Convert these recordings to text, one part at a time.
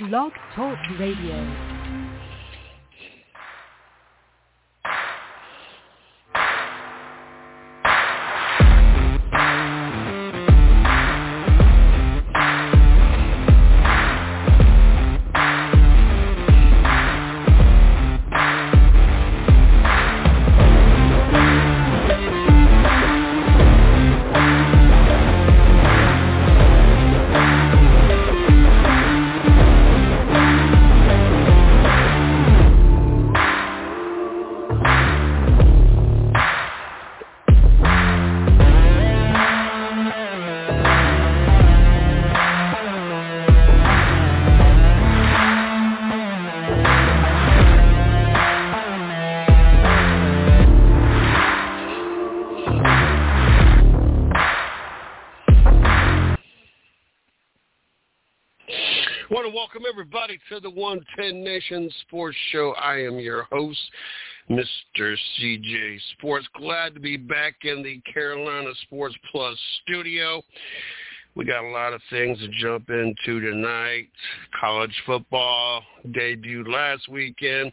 Blog Talk Radio. Welcome, everybody, to the 110 Nation Sports Show. I am your host, Mr. CJ Sports. Glad to be back in the Carolina Sports Plus studio. We got a lot of things to jump into tonight. College football debuted last weekend.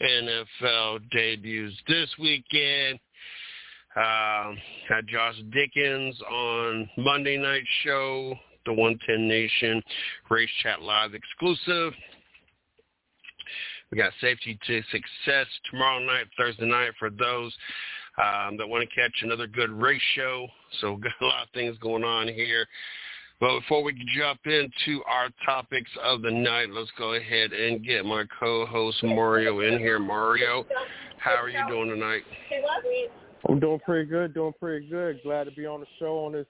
NFL debuts this weekend. Had Josh Dickens on Monday night show. The 110 Nation Race Chat Live exclusive. We got Safety to Success tomorrow night, Thursday night, for those that want to catch another good race show. So we've got a lot of things going on here. But before we jump into our topics of the night, let's go ahead and get my co-host Mario in here. Mario, how are you doing tonight? I'm doing pretty good, Glad to be on the show on this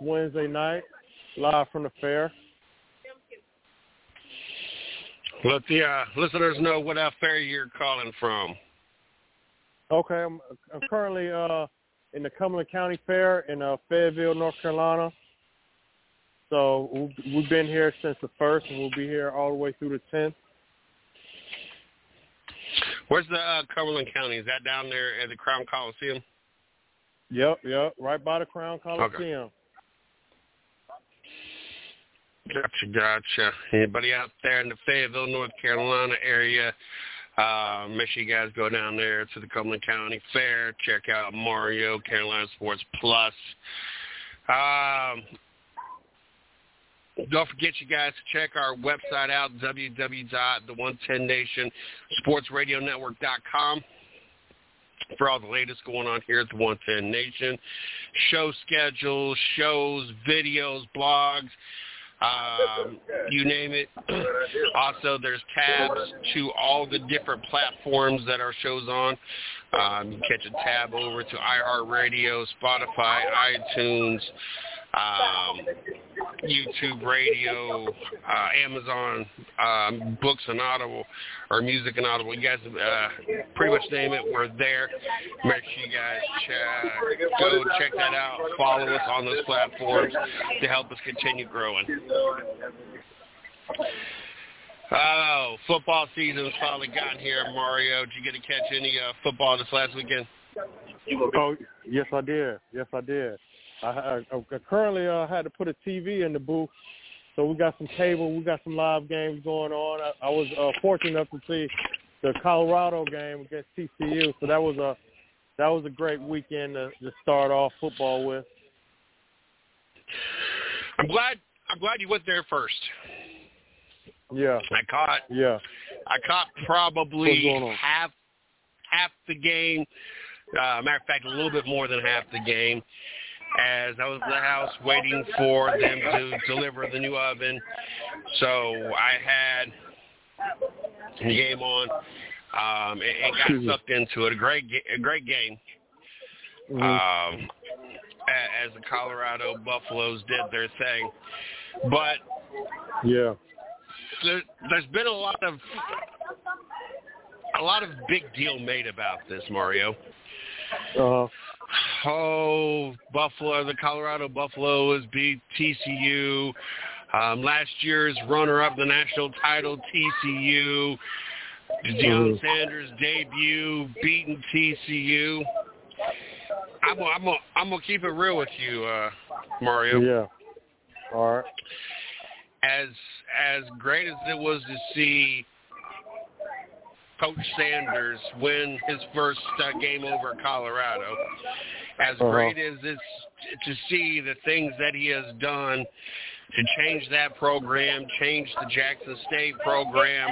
Wednesday night, live from the fair. Let the listeners know what fair you're calling from. Okay, I'm currently in the Cumberland County Fair in Fayetteville, North Carolina. So we've been here since the 1st, and we'll be here all the way through the 10th. Where's the Cumberland County? Is that down there at the Crown Coliseum? Yep, right by the Crown Coliseum. Okay. Gotcha. Anybody out there in the Fayetteville, North Carolina area, make sure you guys go down there to the Cumberland County Fair. Check out Mario, Carolina Sports Plus. Don't forget, you guys, to check our website out, www.the110nationsportsradionetwork.com. For all the latest going on here at the 110 Nation, show schedules, shows, videos, blogs, you name it. Also, there's tabs to all the different platforms that our show's on. You catch a tab over to iHeartRadio, Spotify, iTunes, YouTube Radio, Amazon, Books and Audible, or Music and Audible. You guys pretty much name it, we're there. Make sure you guys go check that out. Follow us on those platforms to help us continue growing. Oh, football season's finally gotten here, Mario. Did you get to catch any football this last weekend? Oh, yes, I did. I currently had to put a TV in the booth, so we got some cable, we got some live games going on. I was fortunate enough to see the Colorado game against TCU, so that was a great weekend to start off football with. I'm glad you went there first. Yeah. I caught probably half the game. Matter of fact, a little bit more than half the game. As I was in the house waiting for them to deliver the new oven. So I had the game on and got sucked into it. A great game as the Colorado Buffaloes did their thing. But yeah, there's been a lot of big deal made about this, Mario. Oh, Buffalo! The Colorado Buffaloes beat TCU. Last year's runner-up, the national title, TCU. Deion Sanders' debut, beating TCU. I'm gonna keep it real with you, Mario. Yeah. All right. as great as it was to see Coach Sanders win his first game over Colorado, as great as it's to see the things that he has done to change that program, change the Jackson State program,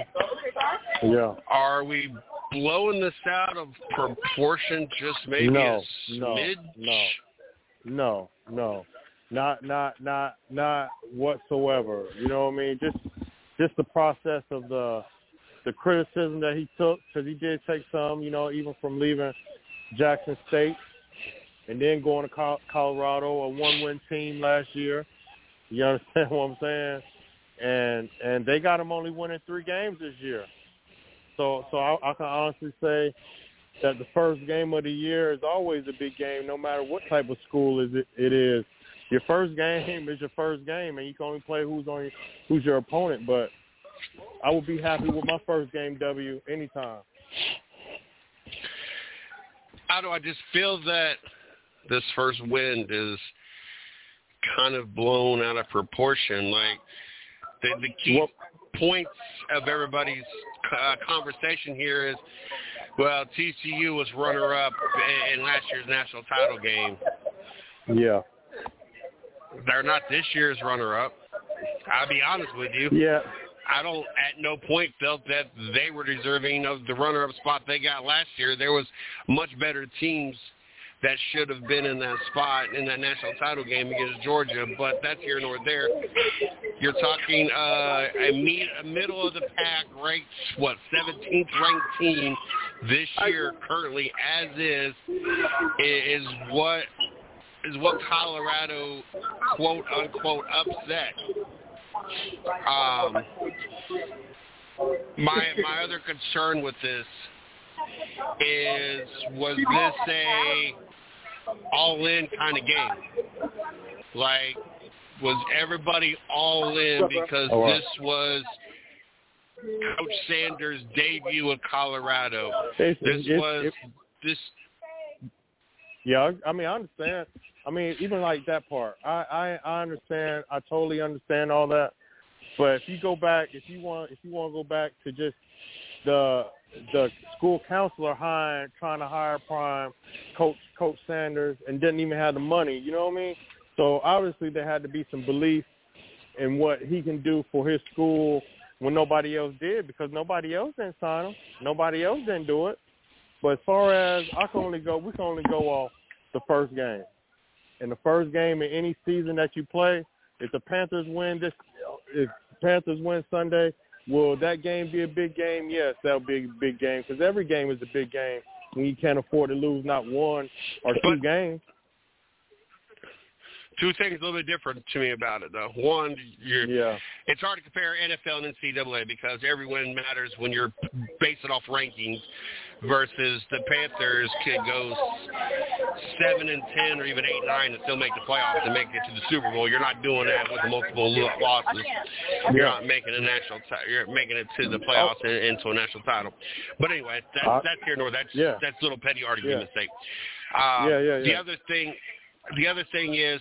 are we blowing this out of proportion just maybe a smidge? No. Not whatsoever. You know what I mean? Just the process of the criticism that he took, because he did take some, you know, even from leaving Jackson State and then going to Colorado, a one-win team last year. You understand what I'm saying? And they got him only winning 3 games this year. So I can honestly say that the first game of the year is always a big game, no matter what type of school it is. Your first game is your first game, and you can only play who's your opponent. But I would be happy with my first game W anytime. I just feel that this first win is kind of blown out of proportion. Like the key points of everybody's conversation here is, well, TCU was runner-up in last year's national title game. Yeah. They're not this year's runner-up. I'll be honest with you. Yeah. I don't at no point felt that they were deserving of the runner-up spot they got last year. There was much better teams that should have been in that spot in that national title game against Georgia, but that's here nor there. You're talking a middle-of-the-pack ranked, 17th-ranked team this year currently as is what Colorado, quote-unquote, upset. My other concern with this was this a all-in kind of game? Like, was everybody all in because this was Coach Sanders' debut at Colorado? This was. Yeah, I mean, I understand. I mean, even like that part, I understand. I totally understand all that. But if you go back, if you want to go back to just the school counselor trying to hire prime Coach Sanders and didn't even have the money, you know what I mean? So obviously there had to be some belief in what he can do for his school when nobody else did, because nobody else didn't sign him, nobody else didn't do it. But as far as we can only go off the first game. And the first game in any season that you play, if the Panthers win Sunday, will that game be a big game? Yes, that'll be a big game, because every game is a big game when you can't afford to lose not one or two games. Two things a little bit different to me about it, though. One, it's hard to compare NFL and NCAA because every win matters when you're basing off rankings, versus the Panthers could go 7-10 or even 8-9 and still make the playoffs and make it to the Super Bowl. You're not doing that with multiple losses. You're not making a national title. You're making it to the playoffs and into a national title. But anyway, that's here nor that's little petty argument mistake. The other thing is,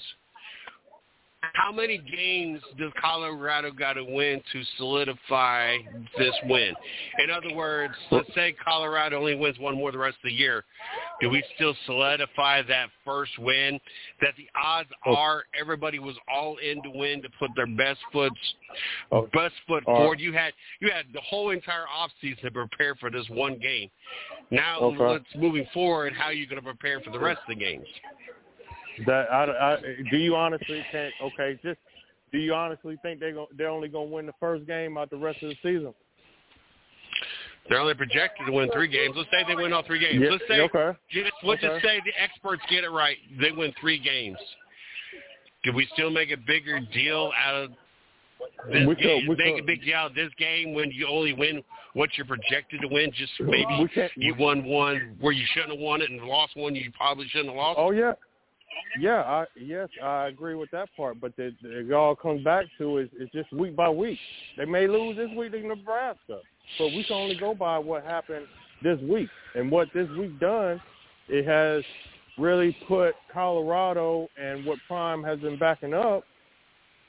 how many games does Colorado got to win to solidify this win? In other words, let's say Colorado only wins one more the rest of the year. Do we still solidify that first win? That the odds are everybody was all in to win, to put their best foot forward. You had the whole entire offseason to prepare for this one game. Now, moving forward, how are you going to prepare for the rest of the games? Do you honestly think they're only going to win the first game out the rest of the season? They're only projected to win 3 games. Let's say they win all 3 games. Yeah, let's say just say the experts get it right. They win 3 games. Could we still make a bigger deal out of this game? Make a big deal out of this game when you only win what you're projected to win? Just maybe you won one where you shouldn't have won it and lost one you probably shouldn't have lost. Oh yeah. Yeah, I agree with that part, but it all comes back to it's just week by week. They may lose this week to Nebraska, but we can only go by what happened this week. And what this week done, it has really put Colorado and what Prime has been backing up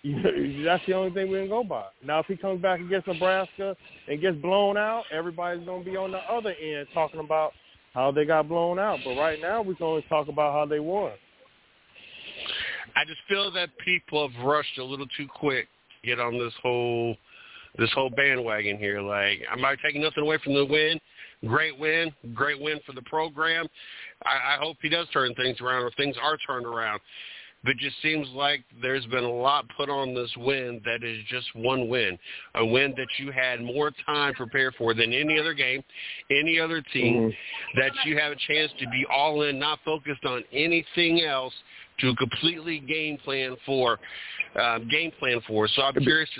That's the only thing we can go by. Now, if he comes back against Nebraska and gets blown out, everybody's going to be on the other end talking about how they got blown out. But right now, we can only talk about how they won. I just feel that people have rushed a little too quick to get on this whole bandwagon here. Like, I'm not taking nothing away from the win. Great win for the program. I hope he does turn things around, or things are turned around. But it just seems like there's been a lot put on this win that is just one win, a win that you had more time prepared for than any other game, any other team, that you have a chance to be all in, not focused on anything else, to completely game plan for. So I'm curious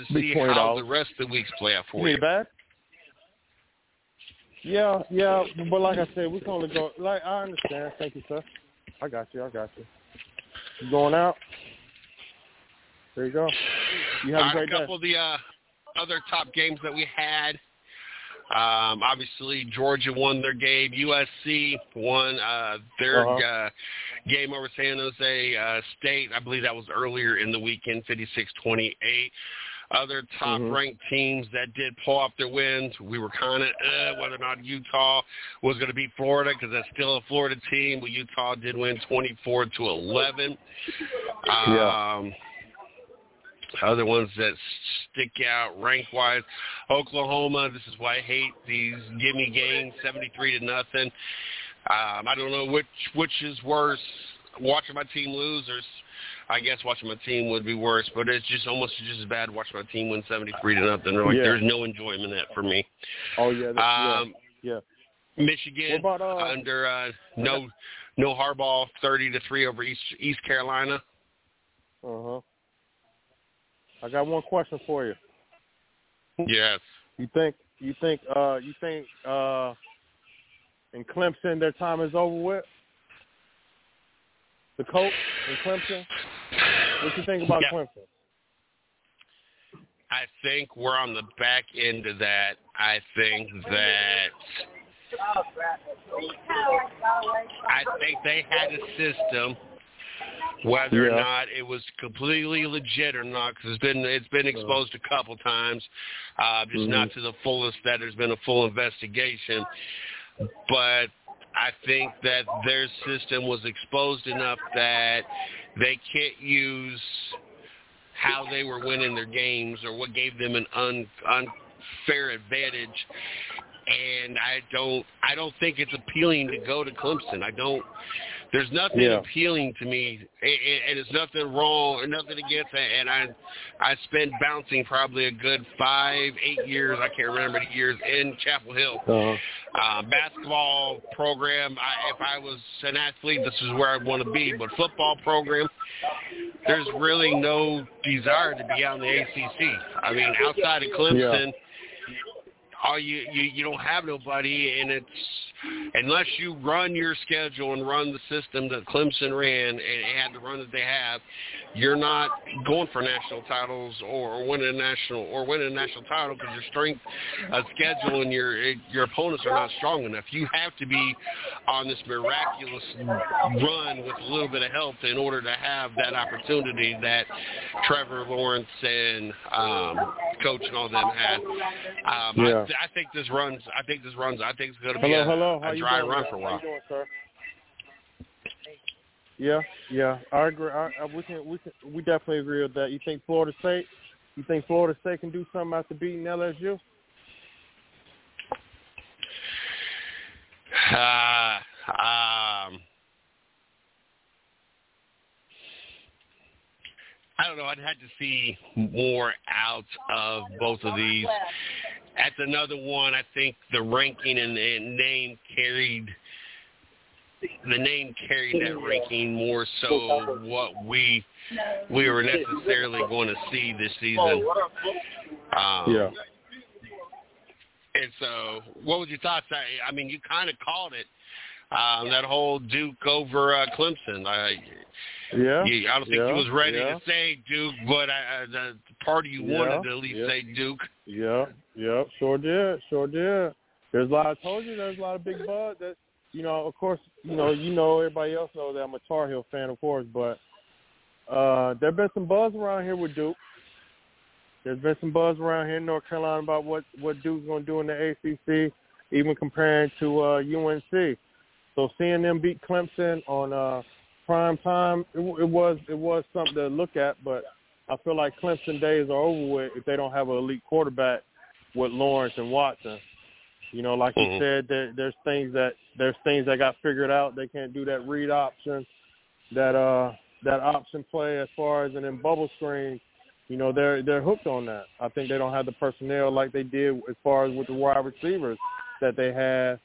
to see how the rest of the weeks play out for you. Back? Yeah, but like I said, we can only go. Like, I understand. Thank you, sir. I got you. You going out? There you go. You have a great day. A couple of the other top games that we had. Obviously, Georgia won their game. USC won their game over San Jose State. I believe that was earlier in the weekend, 56-28. Other top-ranked teams that did pull off their wins, we were kind of whether or not Utah was going to beat Florida, because that's still a Florida team. But Utah did win 24-11. Other ones that stick out rank-wise, Oklahoma. This is why I hate these gimme games, 73-0. I don't know which is worse. Watching my team lose, or I guess watching my team would be worse, but it's just almost just as bad watching my team win 73-0. Like, there's no enjoyment in that for me. Oh yeah, yeah. Michigan about, under no Harbaugh, 30-3 over East Carolina. I got one question for you. Yes. You think in Clemson their time is over with? The coach in Clemson? What you think about Clemson? I think we're on the back end of that. I think they had a system, whether or not it was completely legit or not, because it's been exposed a couple times, just not to the fullest, that there's been a full investigation. But I think that their system was exposed enough that they can't use how they were winning their games or what gave them an unfair advantage. And I don't think it's appealing to go to Clemson. There's nothing appealing to me, and it's nothing wrong or nothing against it. And I spent bouncing probably a good 5-8 years, I can't remember the years, in Chapel Hill. Basketball program, if I was an athlete, this is where I'd want to be. But football program, there's really no desire to be out in the ACC. I mean, outside of Clemson, you don't have nobody, and it's unless you run your schedule and run the system that Clemson ran and had the run that they have, you're not going for national titles or winning a national title because your strength of schedule and your opponents are not strong enough. You have to be on this miraculous run with a little bit of help in order to have that opportunity that Trevor Lawrence and coach and all them had. I think it's going to be a dry run for a while. How you doing, sir? Yeah, I agree. We definitely agree with that. You think Florida State can do something after beating LSU? I don't know. I'd have to see more out of both of these. That's another one. I think the ranking and name carried. The name carried that ranking more so what we were necessarily going to see this season. And so, what was your thoughts? I mean, you kind of called it. That whole Duke over Clemson. I don't think you was ready to say Duke, but the part of you wanted to at least say Duke. Sure did. There's a lot of big buzz. That, of course, everybody else knows that I'm a Tar Heel fan, of course, but there's been some buzz around here with Duke. There's been some buzz around here in North Carolina about what Duke's going to do in the ACC, even comparing to UNC. So seeing them beat Clemson on prime time, it was something to look at. But I feel like Clemson days are over with if they don't have an elite quarterback with Lawrence and Watson. You know, like you said, there's things that got figured out. They can't do that read option, that option play as far as in bubble screen. You know, they're hooked on that. I think they don't have the personnel like they did as far as with the wide receivers that they had.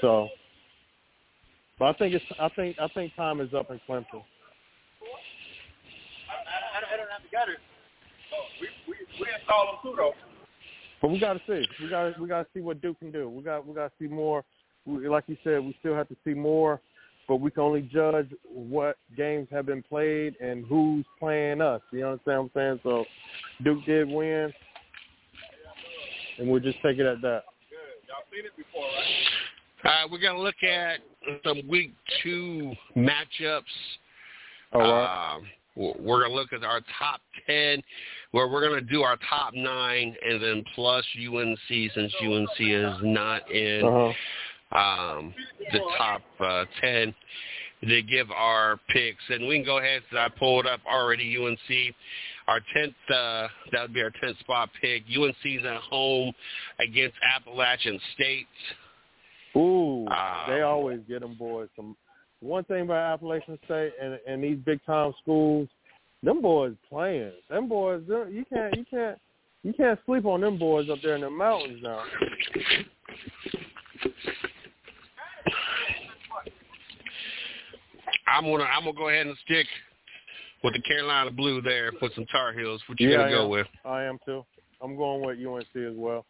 So, but I think time is up in Clemson. I don't have to get it. We install them too, though. But we got to see. We got to see what Duke can do. We got to see more. Like you said, we still have to see more, but we can only judge what games have been played and who's playing us. You understand what I'm saying? So Duke did win, and we'll just take it at that. Good. Y'all seen it before, right? All right, we're going to look at some Week 2 matchups. All right. We're going to look at our top 10, where we're going to do our top 9, and then plus UNC, since UNC is not in the top 10, to give our picks. And we can go ahead, since I pulled up already UNC. Our 10th, that would be our 10th spot pick. UNC's at home against Appalachian State. Ooh, they always get them boys some. One thing about Appalachian State and these big time schools, them boys playing. Them boys, you can't sleep on them boys up there in the mountains now. I'm gonna go ahead and stick with the Carolina Blue there for some Tar Heels. What you gonna go with? I am too. I'm going with UNC as well.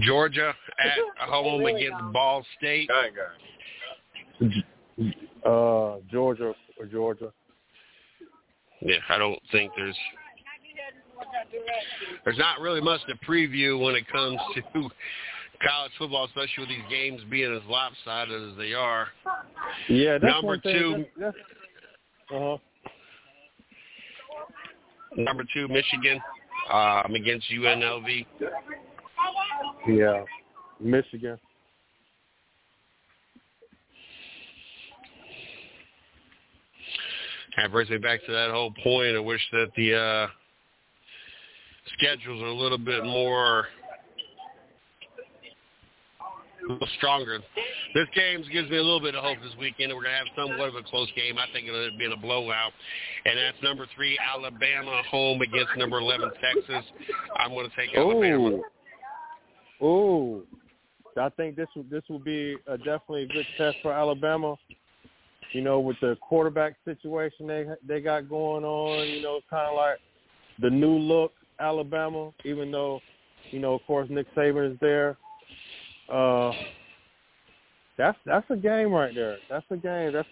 Georgia at home against Ball State. Georgia. Yeah, I don't think there's not really much to preview when it comes to college football, especially with these games being as lopsided as they are. Yeah, that's number two. Number two, Michigan against UNLV. Yeah, Michigan. That brings me back to that whole point. I wish that the schedules are a little bit more stronger. This game gives me a little bit of hope this weekend. We're going to have somewhat of a close game. I think it'll be in a blowout. And that's number 3, Alabama, home against number 11, Texas. I'm going to take Alabama. Ooh. Ooh, I think this will be definitely a good test for Alabama. You know, with the quarterback situation they got going on, you know, it's kind of like the new look Alabama. Even though, you know, of course Nick Saban is there. That's a game right there. That's a game. That's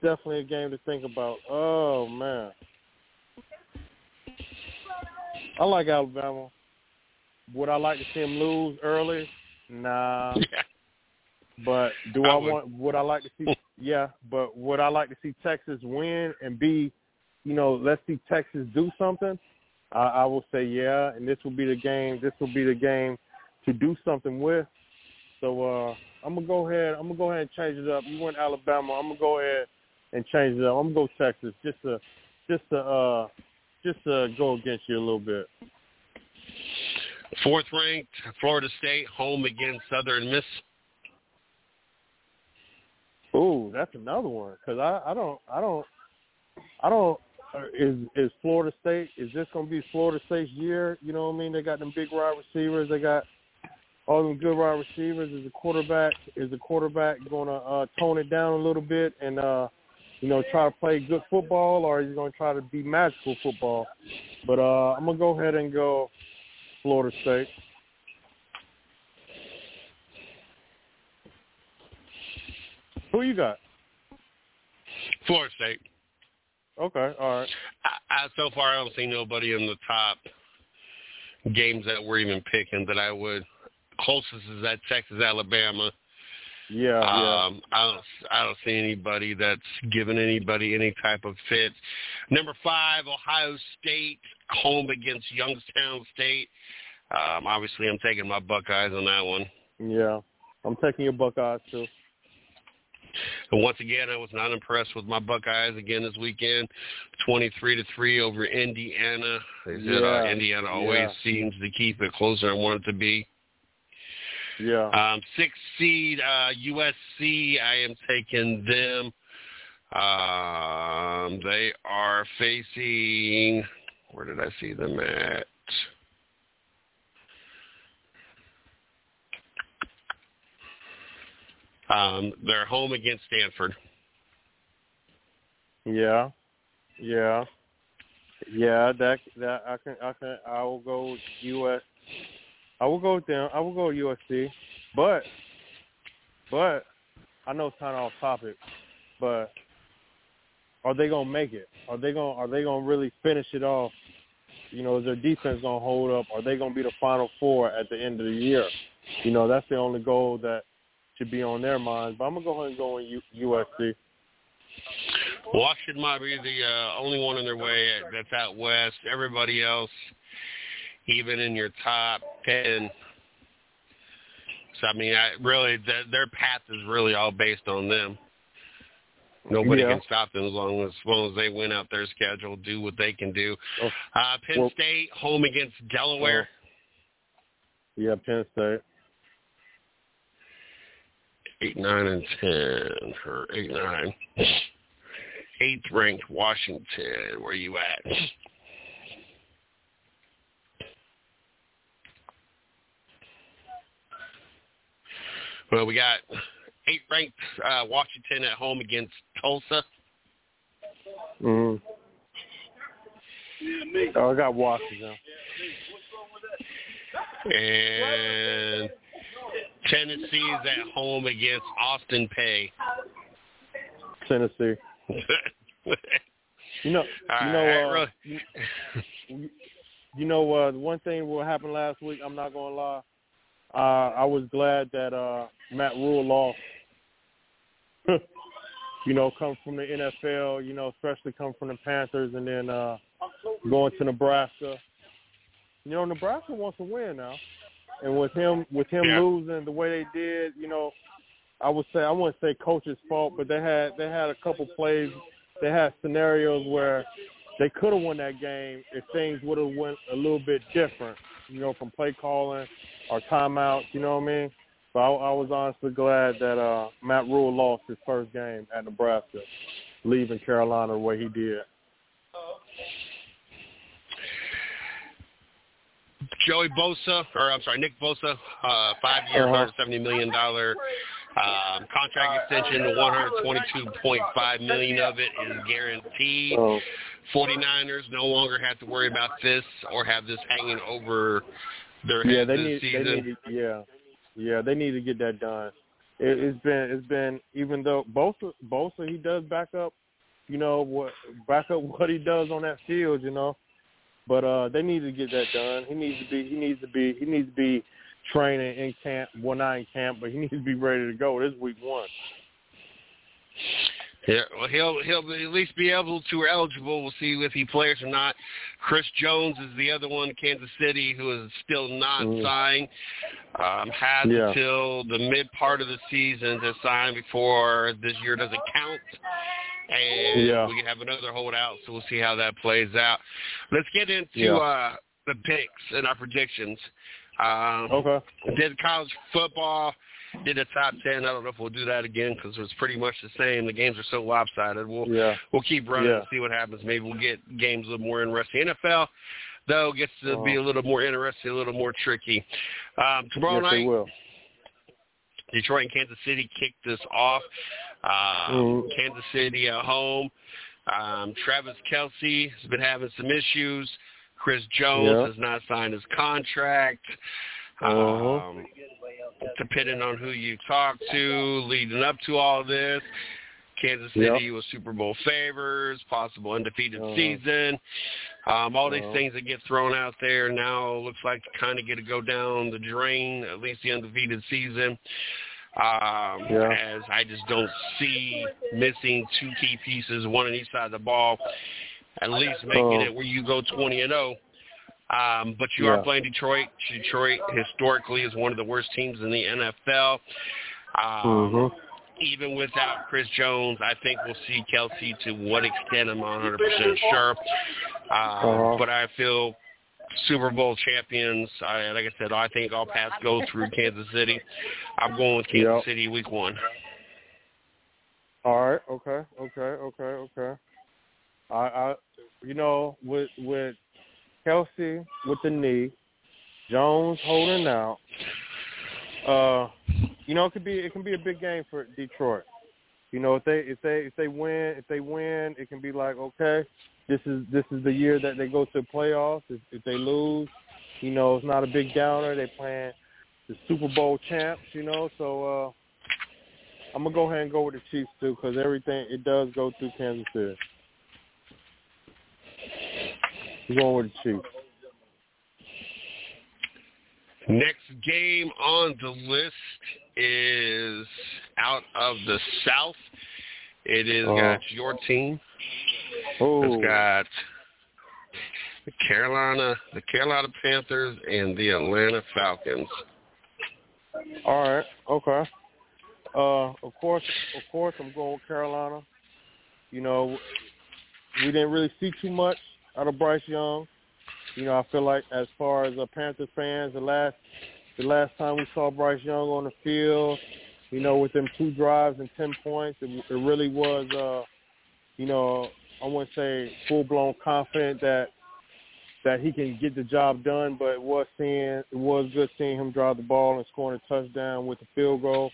definitely a game to think about. Oh man, I like Alabama. Would I like to see him lose early? Nah. Yeah. But would I like to see Texas win and be, you know, let's see Texas do something? I will say yeah, and this will be the game to do something with. So I'm gonna go ahead and change it up. You went Alabama, I'm gonna go ahead and change it up. I'm gonna go Texas just to go against you a little bit. 4th-ranked Florida State home against Southern Miss. Ooh, that's another one because I don't. Is Florida State? Is this going to be Florida State's year? You know what I mean? They got them big wide receivers. They got all them good wide receivers. Is the quarterback going to tone it down a little bit and you know, try to play good football, or is he going to try to be magical football? But I'm gonna go ahead and go Florida State. Who you got? Florida State. Okay, all right. I so far I don't see nobody in the top games that we're even picking that I would closest is at Texas, Alabama. Yeah, yeah. I don't see anybody that's giving anybody any type of fit. Number 5, Ohio State, home against Youngstown State. Obviously, I'm taking my Buckeyes on that one. Yeah, I'm taking your Buckeyes, too. And once again, I was not impressed with my Buckeyes again this weekend, 23-3 over Indiana. They said Indiana always seems to keep it closer than I want it to be. Yeah. 6 seed USC. I am taking them. They are facing. Where did I see them at? They're home against Stanford. Yeah. Yeah. Yeah. That I can. I will go USC. I will go with them. I will go with USC, but I know it's kind of off topic. But are they gonna make it? Are they gonna really finish it off? You know, is their defense gonna hold up? Are they gonna be the Final Four at the end of the year? You know, that's the only goal that should be on their minds. But I'm gonna go ahead and go with USC. Washington might be the only one in their way that's out west. Everybody else, even in your top 10. So, I mean, their path is really all based on them. Nobody can stop them as long as they win out their schedule, do what they can do. Penn State, home against Delaware. Yeah, Penn State. 8, 9, and 10, or 8, 9. 8th-ranked Washington, where you at? Well, we got 8th-ranked Washington at home against Tulsa. Mm. Oh, I got Washington. And Tennessee is at home against Austin Peay. Tennessee. One thing what happened last week, I'm not going to lie. I was glad that Matt Rule lost, come from the NFL, especially come from the Panthers and then going to Nebraska. Nebraska wants to win now. And with him losing the way they did, I wouldn't say coach's fault, but they had a couple plays. They had scenarios where they could have won that game if things would have went a little bit different, from play calling or timeouts, you know what I mean? But I was honestly glad that Matt Rule lost his first game at Nebraska, leaving Carolina the way he did. Nick Bosa, 5-year, $170 million contract extension. $122.5 million of it is guaranteed. 49ers no longer have to worry about this or have this hanging over their head season. They need to get that done. It's been even though Bosa he does back up what he does on that field, But they need to get that done. He needs to be training in camp. Well, not in camp, but he needs to be ready to go. This is week 1. Yeah, well, he'll at least be able to eligible. We'll see if he plays or not. Chris Jones is the other one, Kansas City, who is still not signed. Has until the mid part of the season to sign before this year doesn't count. And we can have another holdout, so we'll see how that plays out. Let's get into the picks and our predictions. Okay. Did college football, did the top 10. I don't know if we'll do that again because it's pretty much the same. The games are so lopsided. We'll keep running and see what happens. Maybe we'll get games a little more interesting. NFL, though, gets to be a little more interesting, a little more tricky. Tomorrow night, Detroit and Kansas City kick this off. Kansas City at home. Travis Kelce has been having some issues. Chris Jones has not signed his contract. Depending on who you talk to leading up to all this, Kansas City was Super Bowl favors, possible undefeated season. All these things that get thrown out there now looks like kind of get to go down the drain, at least the undefeated season. As I just don't see missing two key pieces, one on each side of the ball, at least making it where you go 20-0. But you are playing Detroit. Detroit historically is one of the worst teams in the NFL. Even without Chris Jones, I think we'll see Kelsey to what extent I'm not 100% sure. But I feel Super Bowl champions, like I said, I think all paths go through Kansas City. I'm going with Kansas City week one. All right. Okay. I you know, with Kelsey with the knee, Jones holding out, you know, it can be a big game for Detroit. You know, if they win, it can be like, okay, this is the year that they go to the playoffs. If they lose, you know, it's not a big downer. They're playing the Super Bowl champs, you know. So I'm going to go ahead and go with the Chiefs, too, because it does go through Kansas City. I'm going with the Chiefs. Next game on the list is out of the South. It is got your team. It's got the Carolina Panthers and the Atlanta Falcons. All right, okay. Of course, I'm going with Carolina. You know, we didn't really see too much out of Bryce Young. You know, I feel like as far as Panther fans, the last time we saw Bryce Young on the field, you know, with them 2 drives and 10 points, it really was, you know, I wouldn't say full-blown confident that he can get the job done, but it was good seeing him drive the ball and scoring a touchdown with the field goal.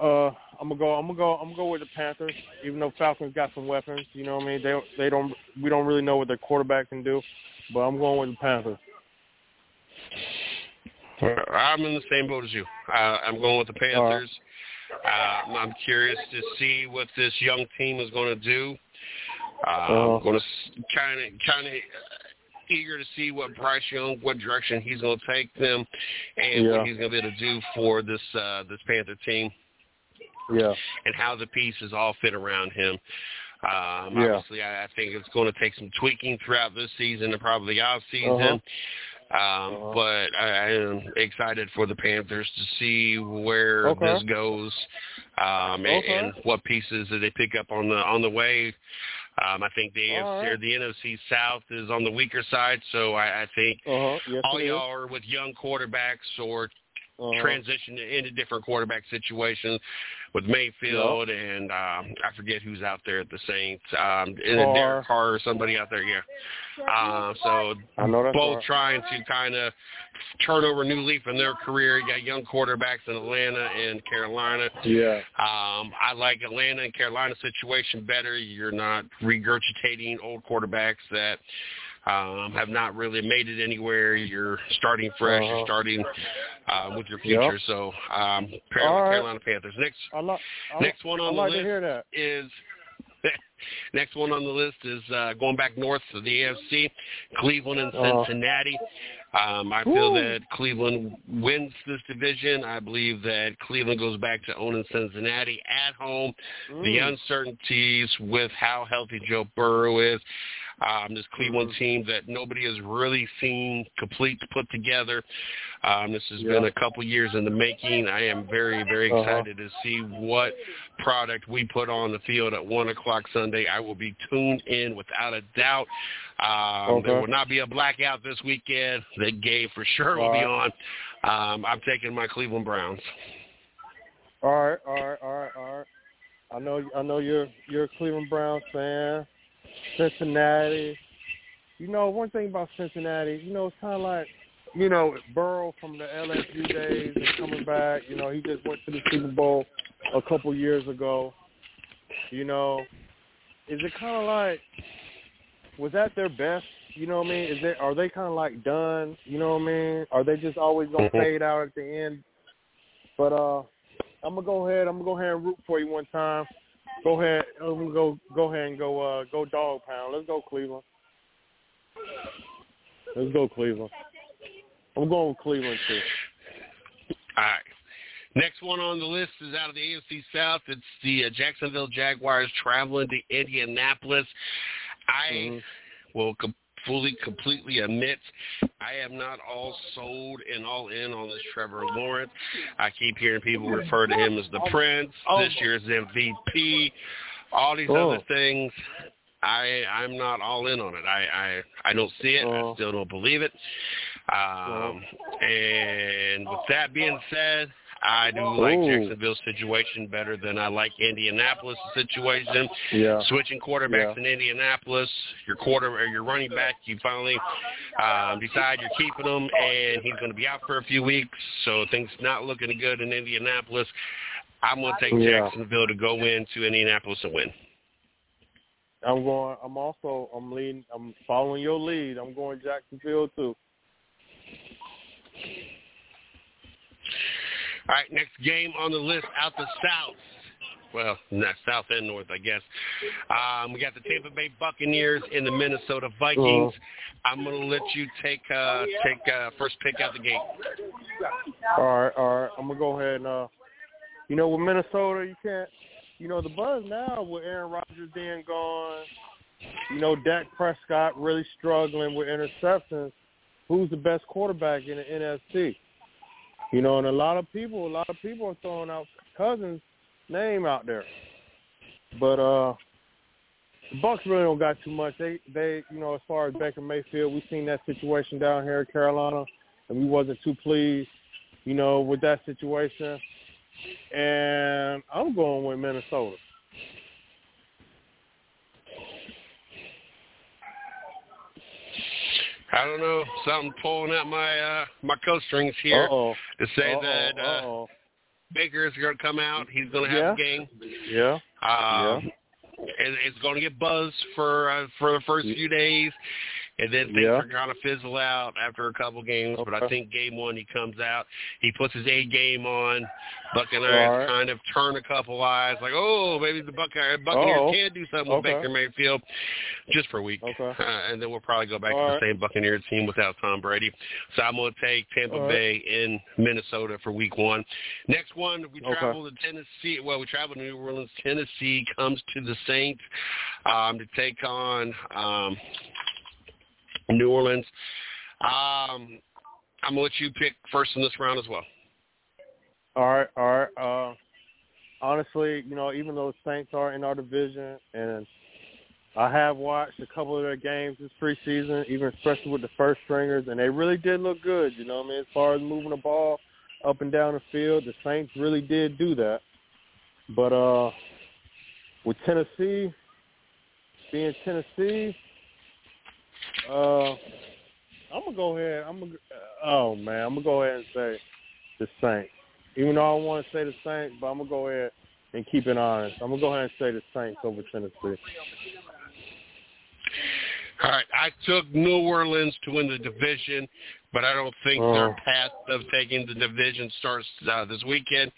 I'm gonna go with the Panthers, even though Falcons got some weapons. You know what I mean? We don't really know what their quarterback can do, but I'm going with the Panthers. I'm in the same boat as you. I'm going with the Panthers. I'm curious to see what this young team is going to do. I'm going to kind of eager to see what Bryce Young, what direction he's going to take them, and what he's going to be able to do for this Panther team. Yeah, and how the pieces all fit around him. Obviously, I think it's going to take some tweaking throughout this season and probably the off season. But I am excited for the Panthers to see where this goes and what pieces that they pick up on the way. I think the NFC South is on the weaker side, so I think all y'all are with young quarterbacks or transition into different quarterback situations with Mayfield and I forget who's out there at the Saints, Derek Carr or somebody out there. Yeah, so both trying to kind of turn over a new leaf in their career. You got young quarterbacks in Atlanta and Carolina. Yeah, I like Atlanta and Carolina's situation better. You're not regurgitating old quarterbacks that have not really made it anywhere. You're starting fresh. You're starting with your future. Yep. So, Carolina Panthers. Next one on the list is going back north to the AFC, Cleveland and Cincinnati. I feel that Cleveland wins this division. I believe that Cleveland goes back to owning Cincinnati at home. The uncertainties with how healthy Joe Burrow is. This Cleveland team that nobody has really seen complete put together. This has been a couple years in the making. I am very, very excited to see what product we put on the field at 1 o'clock Sunday. I will be tuned in without a doubt. There will not be a blackout this weekend. The game for sure will be on. I'm taking my Cleveland Browns. All right. I know you're a Cleveland Browns fan. Cincinnati, you know, one thing about Cincinnati, you know, it's kind of like, you know, Burrow from the LSU days and coming back, you know, he just went to the Super Bowl a couple years ago. You know, is it kind of like, was that their best? You know what I mean? Are they kind of like done? You know what I mean? Are they just always going to fade out at the end? But I'm going to go ahead and root for you one time. Go ahead. Go ahead and go dog pound. Let's go Cleveland. Let's go Cleveland. I'm going with Cleveland too. All right. Next one on the list is out of the AFC South. It's the Jacksonville Jaguars traveling to Indianapolis. I will completely admit I am not all sold and all in on this Trevor Lawrence. I keep hearing people refer to him as the Prince, this year's MVP, all these other things. I'm not all in on it. I don't see it. I still don't believe it. And with that being said, I do like Jacksonville's situation better than I like Indianapolis' situation. Yeah. Switching quarterbacks in Indianapolis, your running back, you finally decide you're keeping him, and he's going to be out for a few weeks, so things not looking good in Indianapolis. I'm going to take Jacksonville to go into Indianapolis and win. I'm following your lead. I'm going Jacksonville too. All right, next game on the list out the South. Well, not South and North, I guess. We got the Tampa Bay Buccaneers and the Minnesota Vikings. I'm going to let you take first pick out the gate. All right. I'm going to go ahead and, with Minnesota, you can't. The buzz now with Aaron Rodgers being gone, Dak Prescott really struggling with interceptions. Who's the best quarterback in the NFC? And a lot of people are throwing out Cousins' name out there. But the Bucs really don't got too much. They as far as Baker Mayfield, we've seen that situation down here in Carolina, and we wasn't too pleased, with that situation. And I'm going with Minnesota. I don't know. Something pulling at my co-strings here to say that Baker is going to come out. He's going to have the game. Yeah. And it's going to get buzzed for the first few days, and then things are going to fizzle out after a couple games. Okay. But I think game one he comes out, he puts his A game on. Buccaneers kind of turn a couple eyes, like, maybe the Buccaneers can do something with Baker Mayfield just for a week. Okay. And then we'll probably go back to the same Buccaneers team without Tom Brady. So I'm going to take Tampa Bay in Minnesota for week one. Next one, we travel to Tennessee. Well, we travel to New Orleans. Tennessee comes to the Saints to take on New Orleans. I'm going to let you pick first in this round as well. All right. Honestly, even though Saints are in our division, and I have watched a couple of their games this preseason, even especially with the first stringers, and they really did look good, as far as moving the ball up and down the field. The Saints really did do that. But with Tennessee, being Tennessee, I'm going to go ahead and say the Saints. Even though I don't want to say the Saints, but I'm going to go ahead and keep it honest. I'm going to go ahead and say the Saints over Tennessee. All right. I took New Orleans to win the division, but I don't think their path of taking the division starts this weekend.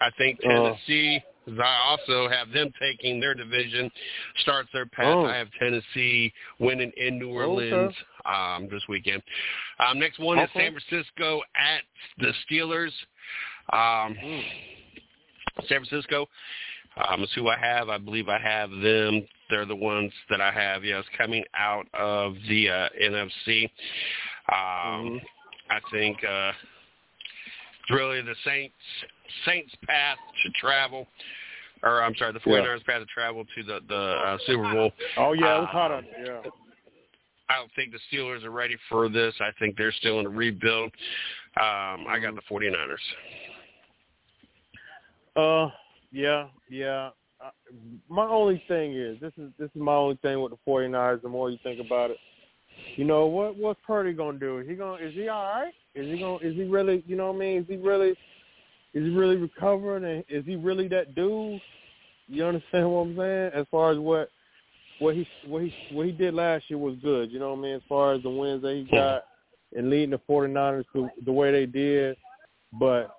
I think Tennessee, because I also have them taking their division, starts their path. I have Tennessee winning in New Orleans this weekend. Next one is San Francisco at the Steelers. San Francisco is who I have. I believe I have them. They're the ones that I have. Yes, coming out of the NFC. I think it's really the Saints path to travel. Or I'm sorry, the 49ers path to travel to the Super Bowl. Oh, yeah, it was hot on it. Yeah. I don't think the Steelers are ready for this. I think they're still in a rebuild. I got the 49ers. Yeah. My only thing is, this is my only thing with the 49ers. The more you think about it, what's Purdy gonna do? Is he all right? Is he really? You know what I mean? Is he really recovering? And is he really that dude? You understand what I'm saying? As far as what he did last year was good. You know what I mean? As far as the wins that he got and leading the 49ers the way they did, but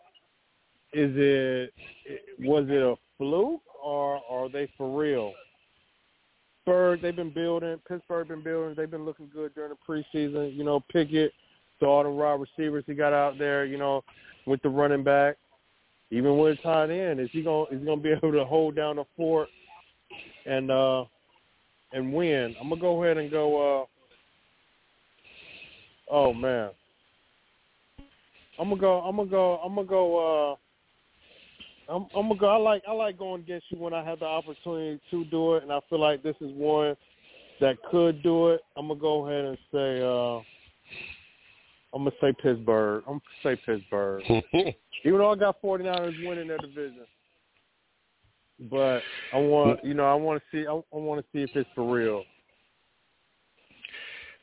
was it a fluke or are they for real? Pittsburgh, they've been building. They've been looking good during the preseason. You know, Pickett, to all the wide receivers he got out there, you know, with the running back. Even with a tight end, is he gonna be able to hold down the fort and win? I'm gonna go ahead and go. I'm gonna go. I like going against you when I have the opportunity to do it, and I feel like this is one that could do it. I'm gonna go ahead and say. I'm going to say Pittsburgh. Even though I got 49ers winning their division. But I want to see if it's for real.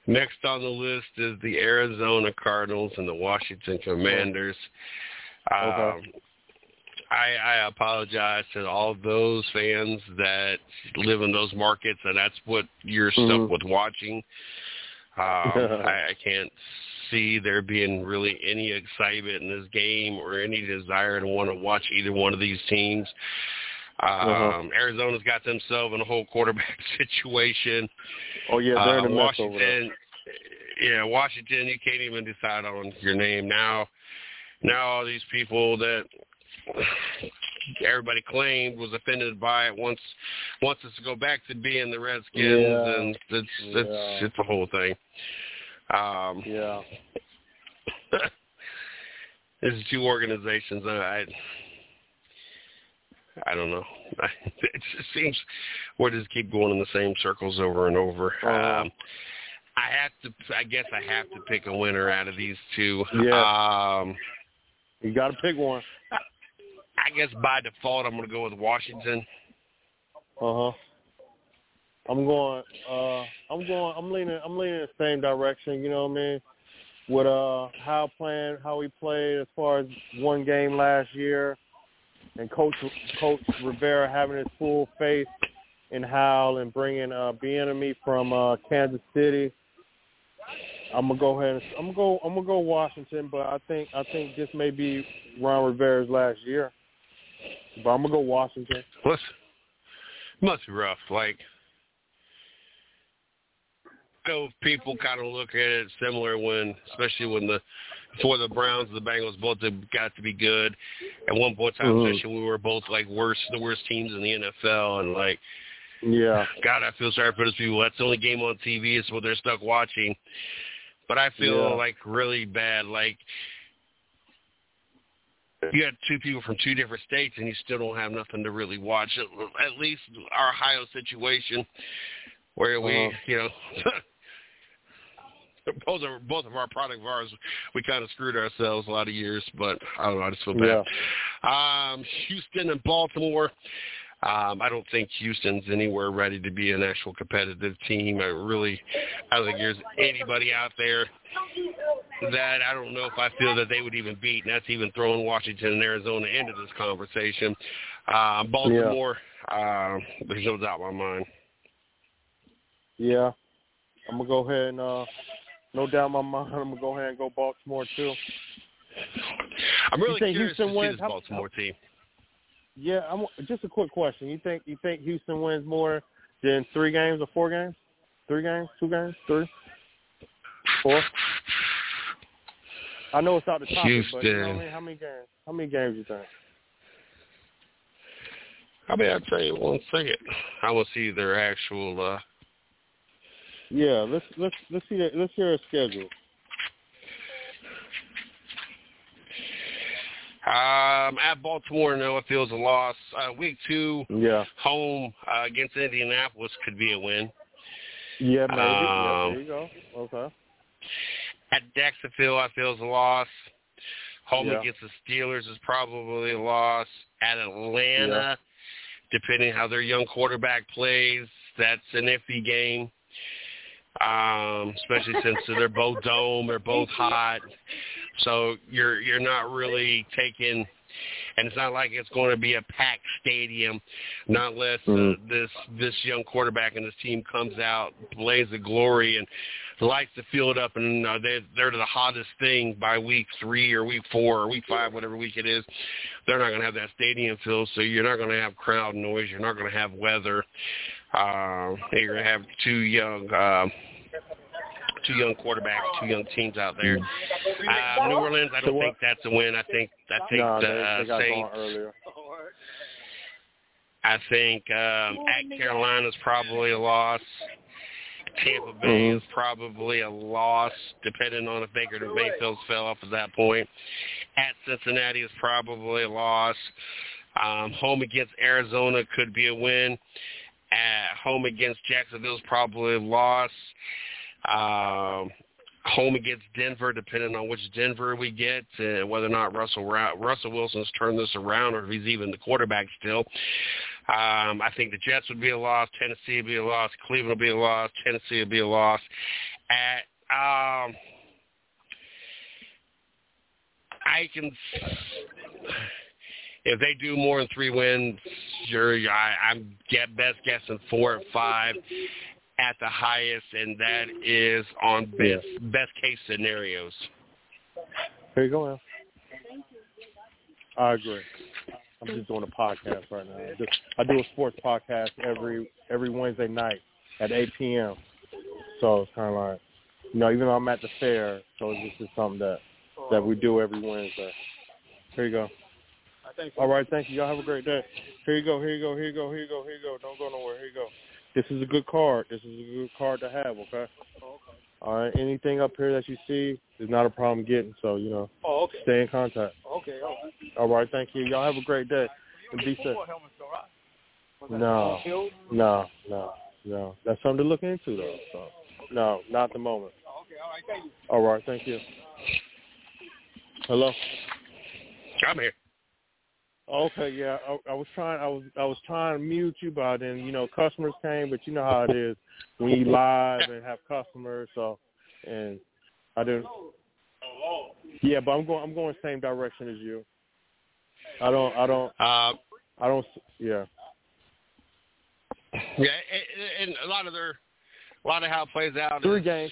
Next on the list is the Arizona Cardinals and the Washington Commanders. I apologize to all those fans that live in those markets, and that's what you're stuck with watching. I can't see there being really any excitement in this game or any desire to want to watch either one of these teams. Arizona's got themselves in a whole quarterback situation. Oh, yeah, they're in a mess over there. Washington, you can't even decide on your name. Now all these people that everybody claimed was offended by it wants us to go back to being the Redskins, and it's the whole thing. This is two organizations that I don't know. It just seems we just keep going in the same circles over and over. I guess I have to pick a winner out of these two. Yeah. You got to pick one. I guess by default I'm going to go with Washington. I'm leaning in the same direction, you know what I mean? With how he played as far as one game last year, and Coach Rivera having his full faith in Howell and bringing Bieniemy from Kansas City. I'm going to go Washington, but I think this may be Ron Rivera's last year. But I'm going to go Washington. Must be rough. Like, I know people kind of look at it similar before the Browns and the Bengals both got to be good. At one point in time, especially, we were both, like, the worst teams in the NFL. And, like, yeah, God, I feel sorry for those people. That's the only game on TV. It's what they're stuck watching. But I feel, like, really bad. Like, you got two people from two different states, and you still don't have nothing to really watch. At least our Ohio situation, where we, both of our product bars, we kind of screwed ourselves a lot of years. But I don't know. I just feel bad. Yeah. Houston and Baltimore. I don't think Houston's anywhere ready to be an actual competitive team. I don't think there's anybody out there that I don't know if I feel that they would even beat, and that's even throwing Washington and Arizona into this conversation. Baltimore, there's no doubt in my mind. Yeah. I'm going to go ahead and no doubt in my mind, I'm going to go ahead and go Baltimore too. I'm really curious Houston to see this Baltimore team. Yeah, just a quick question. You think Houston wins more than 3 games or 4 games? 3 games? 2 games? 3? 4? I know it's out the top, but you know what I mean? How many games do you think? I mean, I'll tell you one second. I will see their actual. Yeah, let's see that. Let's hear a schedule. At Baltimore, no, it feels a loss. Week 2, home against Indianapolis could be a win. Yeah, maybe. There you go. Okay. At Jacksonville, I feel is a loss. Home against the Steelers is probably a loss. At Atlanta, depending how their young quarterback plays, that's an iffy game. Especially since they're both dome, they're both hot. So you're not really taking, and it's not like it's going to be a packed stadium, not unless this young quarterback and this team comes out, blaze of glory, and lights the field up, and they're the hottest thing by week 3 or week 4 or week 5, whatever week it is. They're not going to have that stadium filled, so you're not going to have crowd noise. You're not going to have weather. You're going to have two young quarterbacks, two young teams out there. New Orleans, I don't think that's a win. I think the Saints. I think at Carolina's probably a loss. Tampa Bay is probably a loss, depending on if Baker and Mayfield fell off at that point. At Cincinnati is probably a loss. Home against Arizona could be a win. At home against Jacksonville is probably a loss. Home against Denver, depending on which Denver we get, whether or not Russell Wilson's turned this around or if he's even the quarterback still. I think the Jets would be a loss. Tennessee would be a loss. Cleveland would be a loss. Tennessee would be a loss. If they do more than 3 wins, sure, I'm best guessing 4 or 5. At the highest, and that is on best case scenarios. There you go, man. I agree. I'm just doing a podcast right now. I do a sports podcast every Wednesday night at 8 p.m. So it's kind of like, even though I'm at the fair, so this is something that we do every Wednesday. Here you go. All right, thank you. Y'all have a great day. Here you go. Don't go nowhere. Here you go. This is a good card. This is a good card to have, okay? Oh, okay. All right, anything up here that you see is not a problem getting, so, Oh, okay. Stay in contact. Okay, all right. All right, thank you. Y'all have a great day. And be safe. No. That's something to look into, though. So. No, not at the moment. Oh, okay, all right, thank you. All right, thank you. Hello? I'm here. Okay, yeah, I was trying to mute you, but then customers came, but you know how it is when you live and have customers. So, and I didn't. Yeah, but I'm going same direction as you. I don't. Yeah. Yeah, and a lot of how it plays out. 3 games.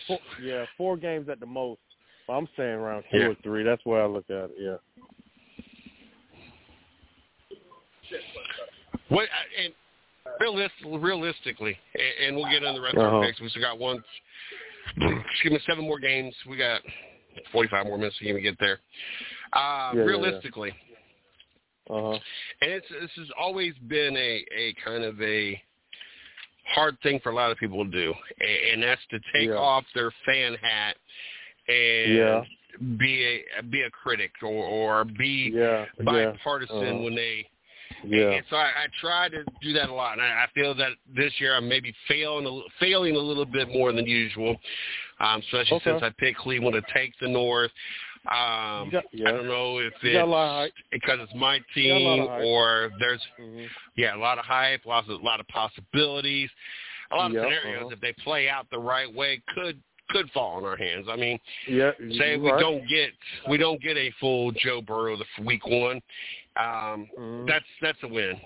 4 games at the most. Well, I'm saying around 2 or 3. That's where I look at it. Yeah. Realistically, and we'll get into the rest of our picks. We still got 7 more games. We got 45 more minutes to even get there. Realistically, and this has always been a kind of a hard thing for a lot of people to do, and that's to take off their fan hat and. Yeah. Be a critic or be bipartisan when they. Yeah. And so I try to do that a lot, and I feel that this year I may be failing a little bit more than usual, especially since I picked Cleveland to take the North. I don't know if it's because it's my team or there's a lot of hype, a lot of possibilities, a lot of scenarios if they play out the right way could fall on our hands. I mean, we don't get a full Joe Burrow the week 1. That's a win.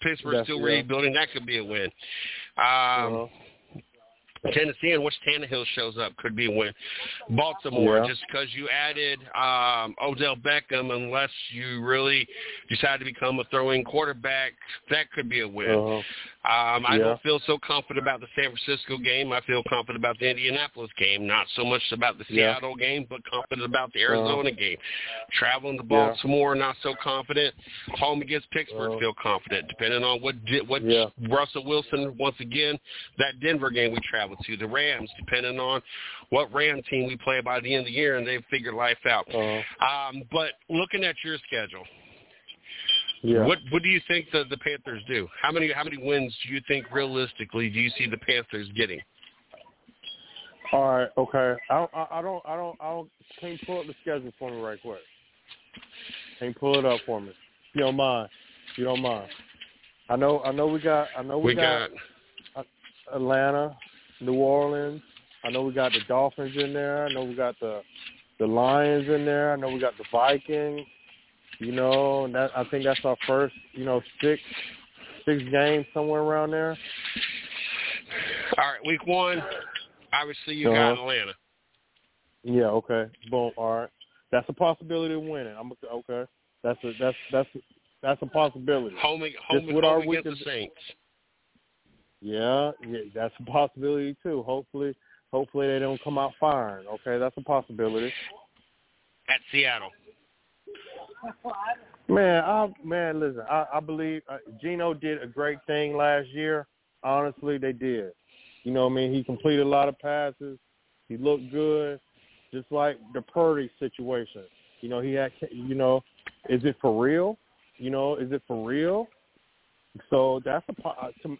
Pittsburgh's still rebuilding. That could be a win. Tennessee and which Tannehill shows up could be a win. Baltimore, just because you added Odell Beckham, unless you really decide to become a throwing quarterback, that could be a win. I don't feel so confident about the San Francisco game. I feel confident about the Indianapolis game. Not so much about the Seattle game, but confident about the Arizona game. Traveling to Baltimore, not so confident. Home against Pittsburgh, feel confident. Depending on what Russell Wilson, once again, that Denver game we traveled to the Rams, depending on what Ram team we play by the end of the year, and they figure life out. But looking at your schedule, what do you think the Panthers do? How many wins do you think realistically do you see the Panthers getting? All right, okay. I don't. Can you pull up the schedule for me right quick? Can you pull it up for me? You don't mind. I know we got Atlanta. New Orleans. I know we got the Dolphins in there. I know we got the Lions in there. I know we got the Vikings. And that, I think that's our first, six games somewhere around there. All right, week 1, Obviously, you got Atlanta. Yeah. Okay. Boom. All right. That's a possibility of winning. Okay. That's a possibility. Home against the Saints. Yeah, that's a possibility too. Hopefully they don't come out firing. Okay, that's a possibility. At Seattle. Man, listen. I believe Geno did a great thing last year. Honestly, they did. You know what I mean? He completed a lot of passes. He looked good, just like the Purdy situation. You know, he had. You know, is it for real? You know, is it for real? So that's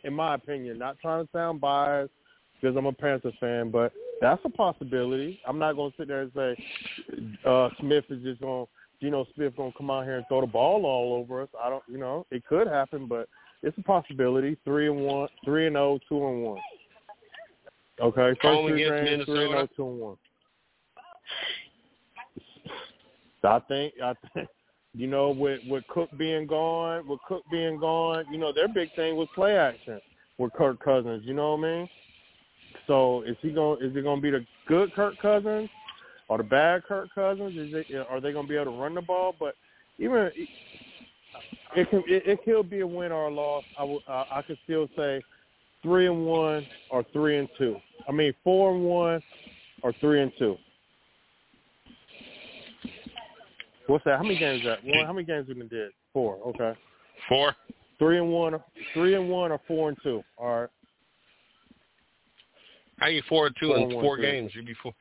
in my opinion. Not trying to sound biased because I'm a Panthers fan, but that's a possibility. I'm not going to sit there and say Smith going to come out here and throw the ball all over us. I don't, you know, it could happen, but it's a possibility. 3-0, 2-1. Okay, first three games, 3-0, 2-1. So I think. You know, with Cook being gone, you know, their big thing was play action with Kirk Cousins. You know what I mean? So is it gonna be the good Kirk Cousins or the bad Kirk Cousins? Are they gonna be able to run the ball? But even it could be a win or a loss. I could still say 3-1 or 3-2. I mean 4-1 or 3-2. What's that? How many games is that? How many games we did? 4. Okay. 4. 3-1 or 4-2. All right. How you 4-2 in 4 games? You'd be 4.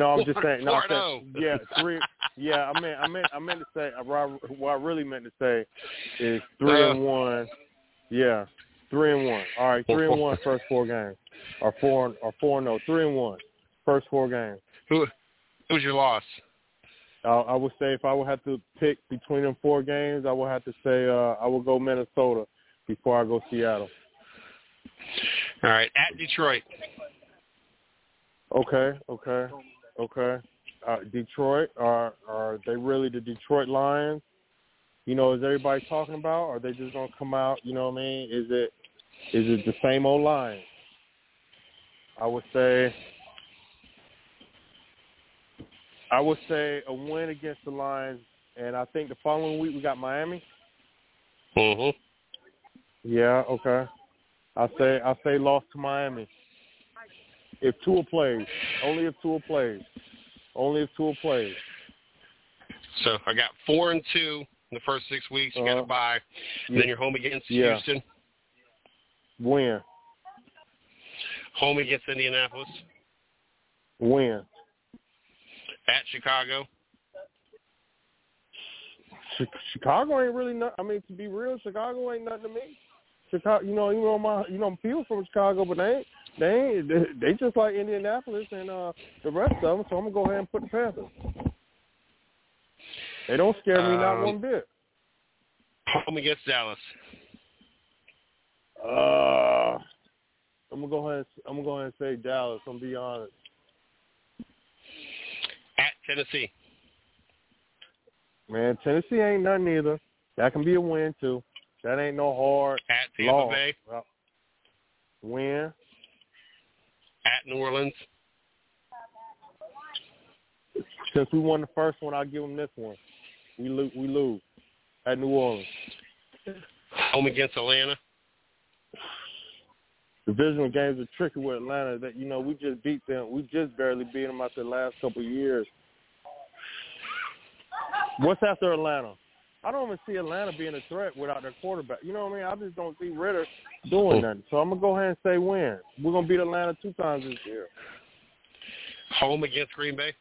I'm just saying. No, yeah, 3. Yeah, I meant to say. What I really meant to say is 3-1. Yeah, 3-1. All right, 3-1 first 4 games, or 4-0, 3-1 first 4 games. Who's your loss? I would say if I would have to pick between them 4 games, I would have to say I would go Minnesota before I go Seattle. All right, at Detroit. Okay. Detroit, are they really the Detroit Lions? You know, is everybody talking about? Or are they just going to come out, you know what I mean? Is it the same old Lions? I would say a win against the Lions, and I think the following week we got Miami. Mhm. Yeah. Okay. I say loss to Miami. If Tua plays, only if Tua plays. So I got 4-2 in the first 6 weeks. You got to bye. Yeah. Then you're home against Houston. Win. Home against Indianapolis. Win. At Chicago? Chicago ain't really nothing. I mean, to be real, Chicago ain't nothing to me. Chicago, people from Chicago, but they just like Indianapolis and the rest of them. So I'm gonna go ahead and put the Panthers. They don't scare me not one bit. Home against Dallas. I'm gonna go ahead and say Dallas. I'm gonna be honest. Tennessee. Man, Tennessee ain't nothing either. That can be a win, too. That ain't no hard at Tampa loss. Bay. Well, win. At New Orleans. Since we won the first one, I'll give them this one. We lose at New Orleans. Home against Atlanta. Divisional games are tricky with Atlanta. That we just beat them. We just barely beat them after the last couple of years. What's after Atlanta? I don't even see Atlanta being a threat without their quarterback. You know what I mean? I just don't see Ritter doing nothing. So I'm going to go ahead and say win. We're going to beat Atlanta 2 times this year. Home against Green Bay?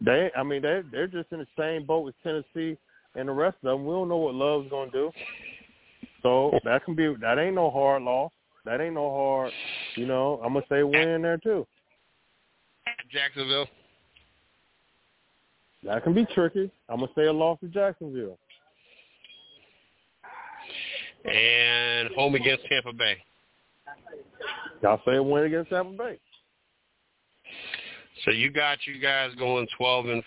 They're just in the same boat as Tennessee and the rest of them. We don't know what Love's going to do. So that ain't no hard loss. That ain't no hard, I'm going to say win there too. Jacksonville. That can be tricky. I'm going to say a loss to Jacksonville. And home against Tampa Bay. I'll say a win against Tampa Bay. So you got you guys going 12-5.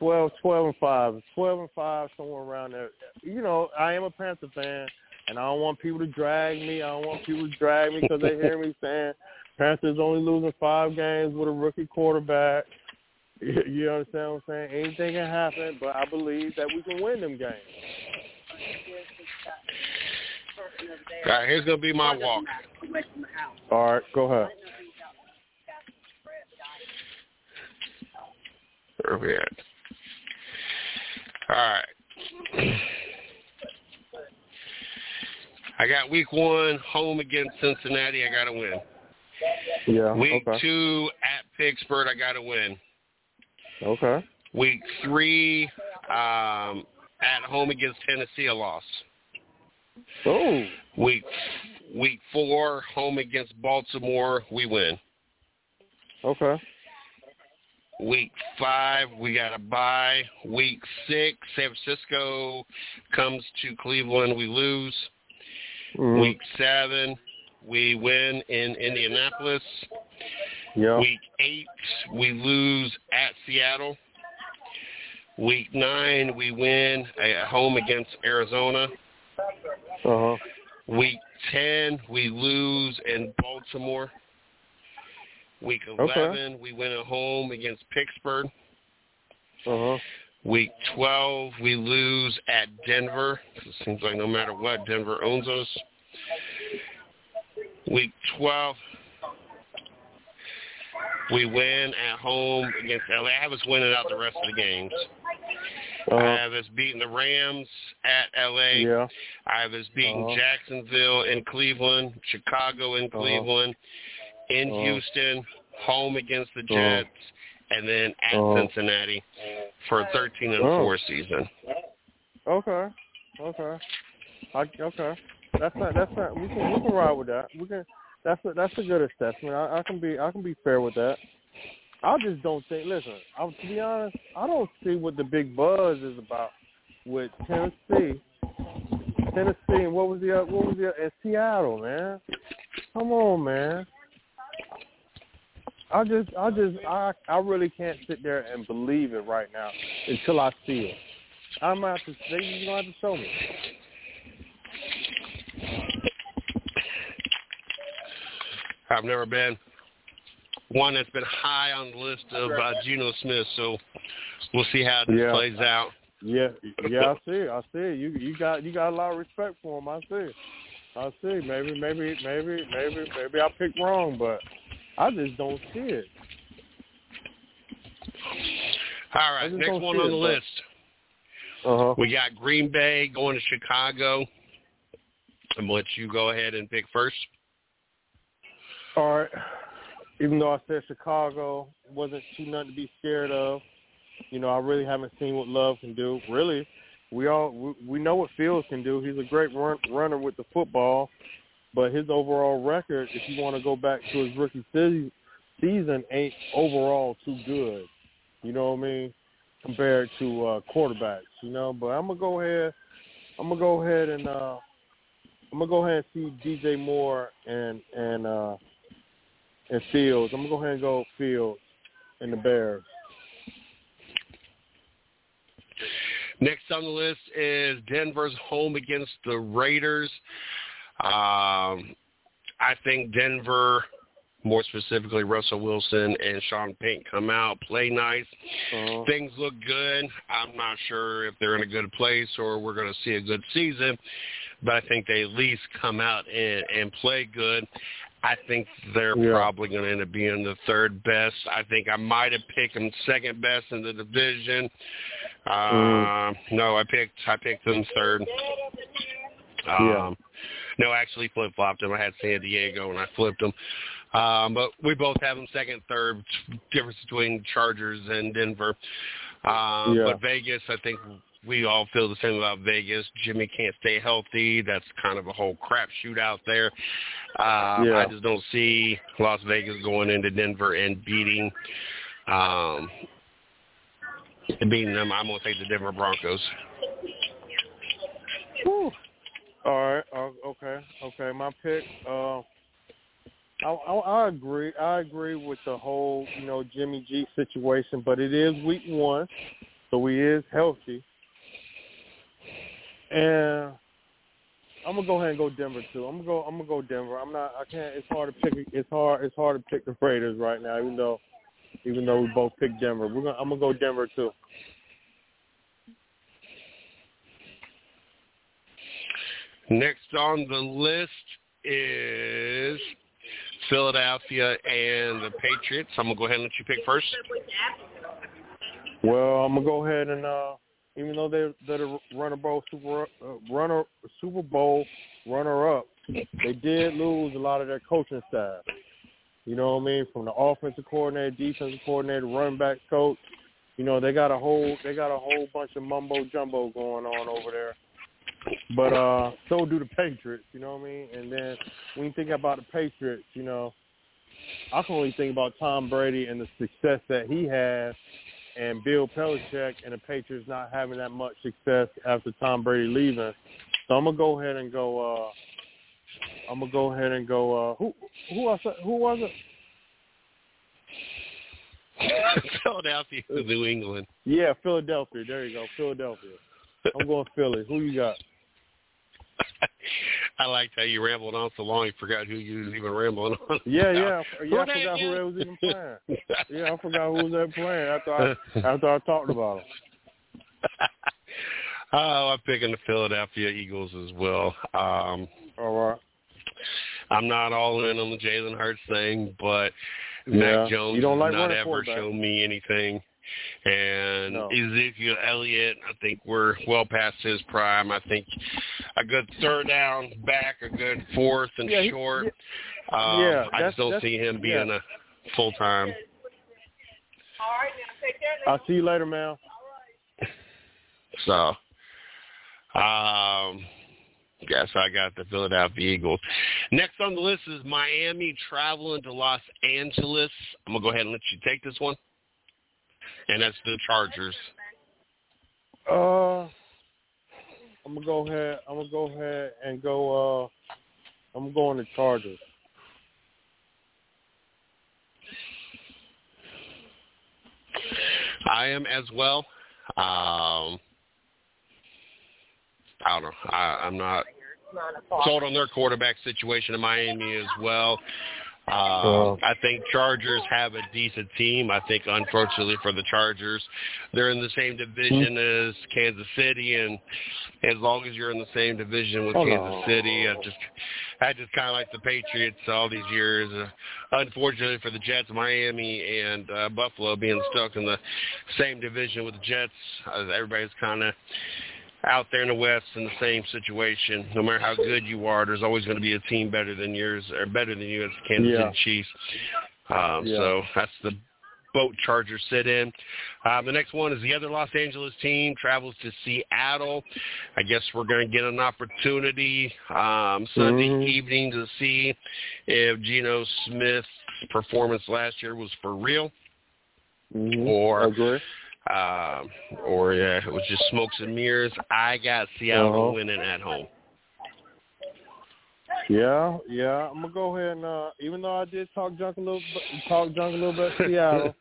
12-5. Somewhere around there. I am a Panther fan. And I don't want people to drag me. I don't want people to drag me because they hear me saying Panthers only losing 5 games with a rookie quarterback. You understand what I'm saying? Anything can happen, but I believe that we can win them games. All right, here's going to be my walk. All right, go ahead. Where are we at? All right. I got week 1 home against Cincinnati. I got to win. Yeah. Week 2 at Pittsburgh. I got to win. Okay. Week 3 at home against Tennessee. A loss. Oh. Week 4 home against Baltimore. We win. Okay. Week 5, we got a bye. Week 6, San Francisco comes to Cleveland. We lose. Mm-hmm. Week 7, we win in Indianapolis. Yeah. Week 8, we lose at Seattle. Week 9, we win at home against Arizona. Uh-huh. Week 10, we lose in Baltimore. Week 11, we win at home against Pittsburgh. Uh-huh. Week 12, we lose at Denver. It seems like no matter what, Denver owns us. Week 12, we win at home against LA. I have us winning out the rest of the games. I have us beating the Rams at LA. Yeah. I have us beating Jacksonville in Cleveland, Chicago in Cleveland. In Houston, home against the Jets, and then at Cincinnati for a 13-4 season. Okay. That's not. We can ride with that. We can. That's a good assessment. I can be fair with that. I just don't think. Listen, to be honest, I don't see what the big buzz is about with Tennessee, and what was the and Seattle, man. Come on, man. I really can't sit there and believe it right now until I see it. You're gonna have to show me. I've never been one that's been high on the list of Geno Smith, so we'll see how this plays out. Yeah, I see it. You got a lot of respect for him. I see. Maybe I picked wrong, but I just don't see it. All right, next one on the list. Uh-huh. We got Green Bay going to Chicago. I'm going to let you go ahead and pick first. All right. Even though I said Chicago wasn't too nothing to be scared of, I really haven't seen what Love can do. Really, we know what Fields can do. He's a great runner with the football. But his overall record, if you want to go back to his rookie season, ain't overall too good. You know what I mean? Compared to quarterbacks, But I'm gonna go ahead and see DJ Moore and Fields. I'm gonna go ahead and go Fields and the Bears. Next on the list is Denver's home against the Raiders. I think Denver, more specifically Russell Wilson and Sean Payton, come out, play nice. Things look good. I'm not sure if they're in a good place or we're going to see a good season, but I think they at least come out and play good. I think they're probably going to end up being the third best. I think I might have picked them second best in the division. No, I picked them third. No, actually flip-flopped them. I had San Diego and I flipped them. But we both have them second, third, difference between Chargers and Denver. But Vegas, I think we all feel the same about Vegas. Jimmy can't stay healthy. That's kind of a whole crapshoot out there. I just don't see Las Vegas going into Denver and beating them. I'm going to take the Denver Broncos. Whew. All right. Okay. My pick. I agree. I agree with the whole, Jimmy G situation, but it is week 1, so he is healthy. And I'm gonna go ahead and go Denver too. I'm gonna go Denver. I'm not. I can't. It's hard to pick. It's hard to pick the Raiders right now. Even though we both picked Denver, I'm gonna go Denver too. Next on the list is Philadelphia and the Patriots. I'm gonna go ahead and let you pick first. Well, I'm gonna go ahead and even though they're the Super Bowl runner-up, they did lose a lot of their coaching staff. You know what I mean? From the offensive coordinator, defensive coordinator, running back coach. You know, they got a whole bunch of mumbo jumbo going on over there. But so do the Patriots, you know what I mean? And then when you think about the Patriots, you know, I can only think about Tom Brady and the success that he has, and Bill Belichick and the Patriots not having that much success after Tom Brady leaving. So I'm gonna go ahead and go. Who was it? Philadelphia, New England. Yeah, Philadelphia. There you go, Philadelphia. I'm going Philly. Who you got? I liked how you rambled on so long. You forgot who you was even rambling on. Yeah. I forgot who they was even playing. Yeah, I forgot who was that playing after I talked about them. Oh, I'm picking the Philadelphia Eagles as well. All right. I'm not all in on the Jalen Hurts thing, but Mac Jones has not ever shown me anything. And Ezekiel Elliott, I think we're well past his prime. I think a good third down back, a good fourth and short. I just don't see him being a full-time. All right, now take care. I'll see you later, man. So, guess I got the Philadelphia Eagles. Next on the list is Miami traveling to Los Angeles. I'm going to go ahead and let you take this one. And that's the Chargers. I'm gonna go ahead and go. I'm going the Chargers. I am as well. I don't know. I'm not sold on their quarterback situation in Miami as well. I think Chargers have a decent team. I think, unfortunately for the Chargers, they're in the same division as Kansas City, and as long as you're in the same division with Kansas City, I just kind of like the Patriots all these years. Unfortunately for the Jets, Miami and Buffalo being stuck in the same division with the Jets, everybody's kind of out there in the West in the same situation. No matter how good you are, there's always going to be a team better than yours or better than you as Kansas City Chiefs. So that's the boat Chargers sit in. The next one is the other Los Angeles team travels to Seattle. I guess we're going to get an opportunity Sunday evening to see if Geno Smith's performance last year was for real or it was just smokes and mirrors. I got Seattle winning at home. Yeah. I'm gonna go ahead and even though I did talk junk a little bit, Seattle.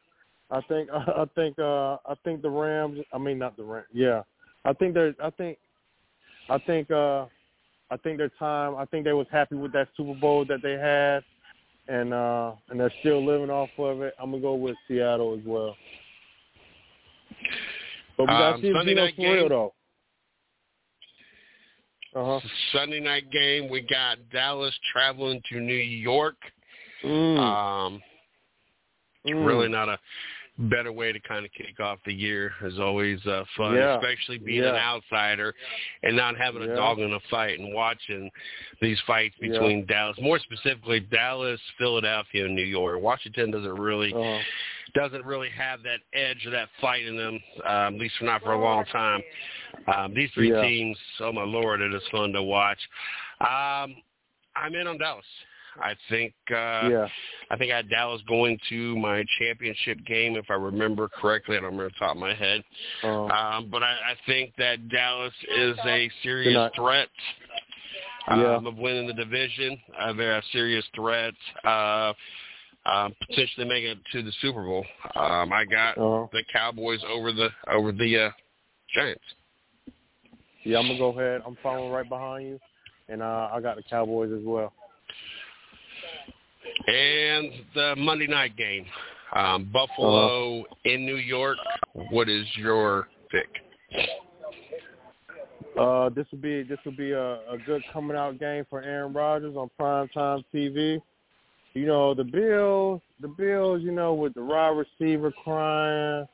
I think the Rams. I mean, not the Rams. Yeah, I think their time. I think they was happy with that Super Bowl that they had, and they're still living off of it. I'm gonna go with Seattle as well. But we got Sunday night game. Though. Sunday night game, we got Dallas traveling to New York. Really not a better way to kind of kick off the year. Is always fun, especially being an outsider and not having a dog in a fight and watching these fights between Dallas, more specifically Dallas, Philadelphia, and New York. Washington doesn't really have that edge or that fight in them, at least not for a long time. These three teams, oh my Lord, it is fun to watch. I'm in on Dallas. I think I had Dallas going to my championship game, if I remember correctly. I don't remember off the top of my head. But I think that Dallas is a serious threat of winning the division. They're a serious threat potentially making it to the Super Bowl. I got the Cowboys over the Giants. Yeah, I'm going to go ahead. I'm following right behind you. and I got the Cowboys as well. And the Monday night game, Buffalo in New York. What is your pick? This will be a good coming out game for Aaron Rodgers on primetime TV. You know, the Bills, you know, with the wide receiver crying,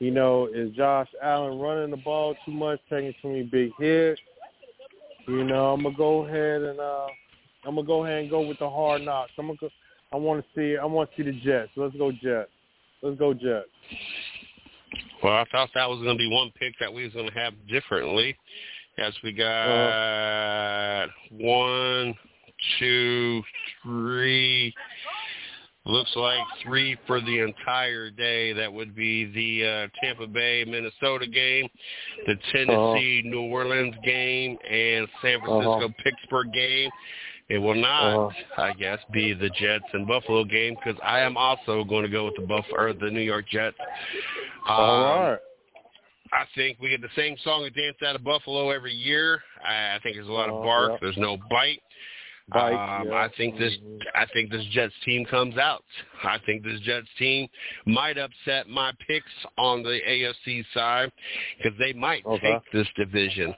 you know, is Josh Allen running the ball too much, taking too many big hits? You know, I'm gonna go ahead and go with the hard knocks. I want to see the Jets. Let's go Jets. Well, I thought that was going to be one pick that we was going to have differently, as we got 1, 2, 3. Looks like 3 for the entire day. That would be the Tampa Bay-Minnesota game, the Tennessee-New Orleans game, and San Francisco-Pittsburgh game. It will not, I guess, be the Jets and Buffalo game, because I am also going to go with the New York Jets. All right. I think we get the same song and dance out of Buffalo every year. I think there's a lot of bark. Yeah. There's no bite. I think this Jets team comes out. I think this Jets team might upset my picks on the AFC side, because they might take this division.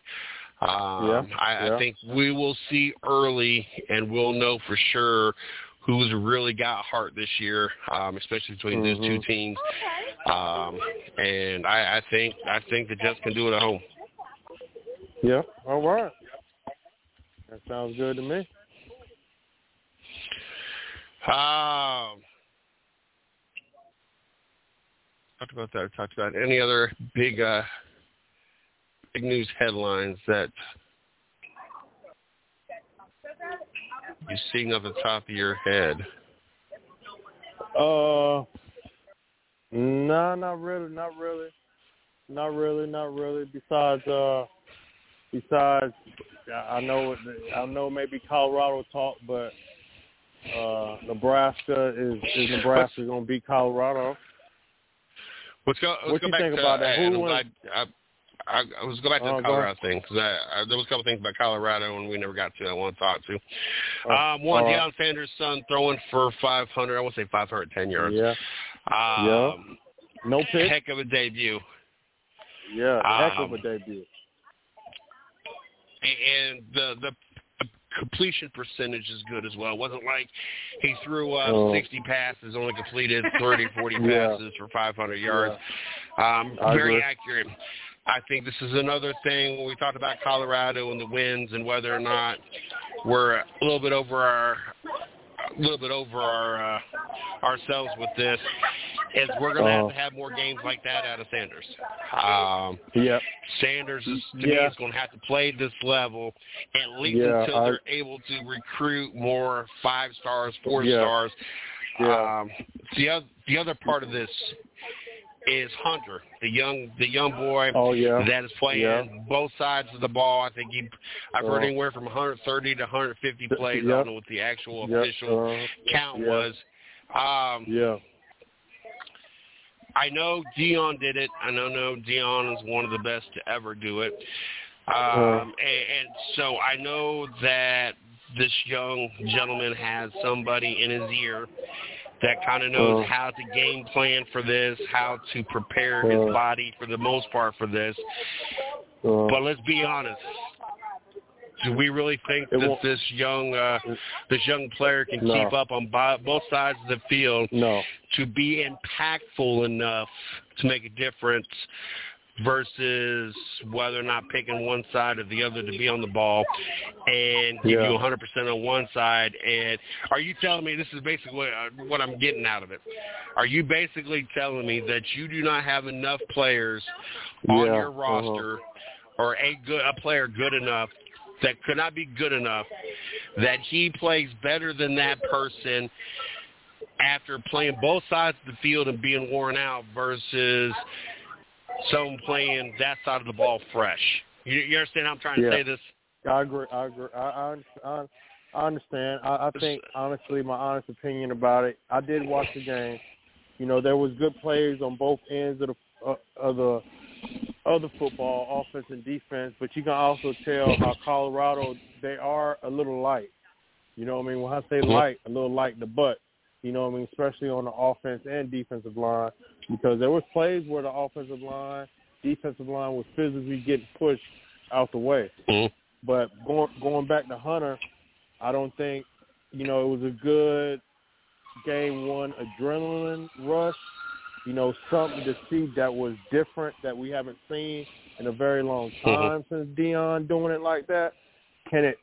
I think we will see early, and we'll know for sure who's really got heart this year, especially between these two teams. And I think the Jets can do it at home. Yeah. All right. That sounds good to me. Talked about that. Talked about any other big big news headlines that you're seeing off the top of your head. No, not really. Besides, I know maybe Colorado talk, but Nebraska is Nebraska going to beat Colorado? What do you think about that? I was going back to the Colorado thing, because there was a couple things about Colorado and we never got to that I want to talk to. Deion Sanders' son throwing for 500. I want to say 510 yards. Yeah. No pick. Heck of a debut. Yeah, heck of a debut. And the completion percentage is good as well. It wasn't like he threw 60 passes, only completed 40 passes for 500 yards. Yeah. Very accurate. I think this is another thing when we talked about Colorado and the winds and whether or not we're a little bit over our ourselves with this, is we're going to have to have more games like that out of Sanders. Sanders is going to have to play this level at least until they're able to recruit more 5 stars, 4 stars. Yeah. The other part of this is Hunter, the young boy that is playing both sides of the ball. I think I've heard anywhere from 130 to 150 plays. I don't know what the actual official count was. I know Deion did it. I know Deion is one of the best to ever do it. And so I know that this young gentleman has somebody in his ear that kind of knows how to game plan for this, how to prepare his body for the most part for this. But let's be honest. Do we really think that this young player can keep up on both sides of the field to be impactful enough to make a difference versus whether or not picking one side or the other to be on the ball and give you 100% on one side? And are you telling me, this is basically what I'm getting out of it, are you basically telling me that you do not have enough players on your roster or a player good enough that could not be good enough, that he plays better than that person after playing both sides of the field and being worn out versus someone playing that side of the ball fresh? You understand how I'm trying to say this? I agree. I understand. I think, honestly, my honest opinion about it, I did watch the game. You know, there was good players on both ends of the of the football, offense and defense, but you can also tell how Colorado, they are a little light. You know what I mean? When I say light, a little light in the butt. You know what I mean? Especially on the offense and defensive line, because there was plays where the offensive line, defensive line was physically getting pushed out the way. Mm-hmm. But going back to Hunter, I don't think, you know, it was a good game one adrenaline rush, you know, something to see that was different that we haven't seen in a very long time mm-hmm. since Deion doing it like that. Can it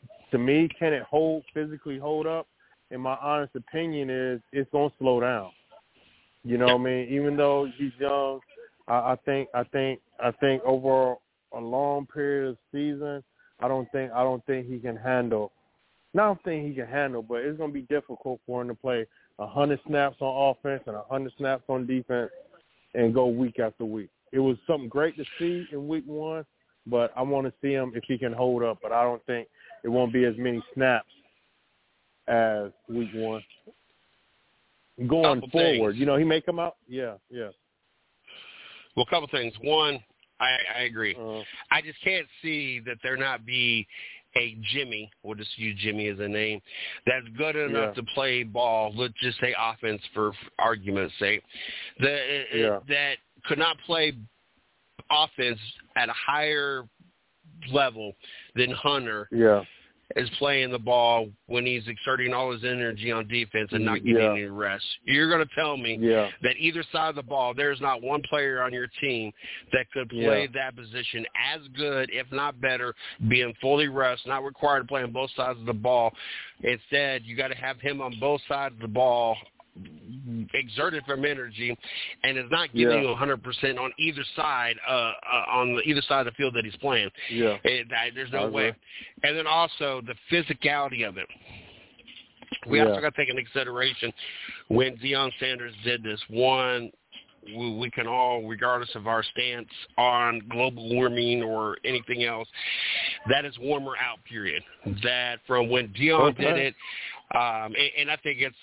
physically hold up? In my honest opinion, is it's going to slow down. You know what I mean? Even though he's young, I think over a long period of season, I don't think he can handle. Not think he can handle, but it's going to be difficult for him to play 100 snaps on offense and 100 snaps on defense and go week after week. It was something great to see in week one, but I want to see him if he can hold up. But I don't think it won't be as many snaps as week one. Going forward, things. You know, he may come out. Yeah. Well, a couple things. One, I agree. I just can't see that there not be a Jimmy, we'll just use Jimmy as a name, that's good enough to play ball, let's just say offense for argument's sake, that could not play offense at a higher level than Hunter is playing the ball when he's exerting all his energy on defense and not getting any rest. You're going to tell me that either side of the ball, there's not one player on your team that could play that position as good, if not better, being fully rest, not required to play on both sides of the ball. Instead, you got to have him on both sides of the ball, exerted from energy, and is not giving you 100% on either side of the field that he's playing. Yeah, there's no way. And then also the physicality of it. We also got to take into consideration when Deion Sanders did this. One, we can all, regardless of our stance on global warming or anything else, that is warmer out period. That from when Deion did it, and I think it's.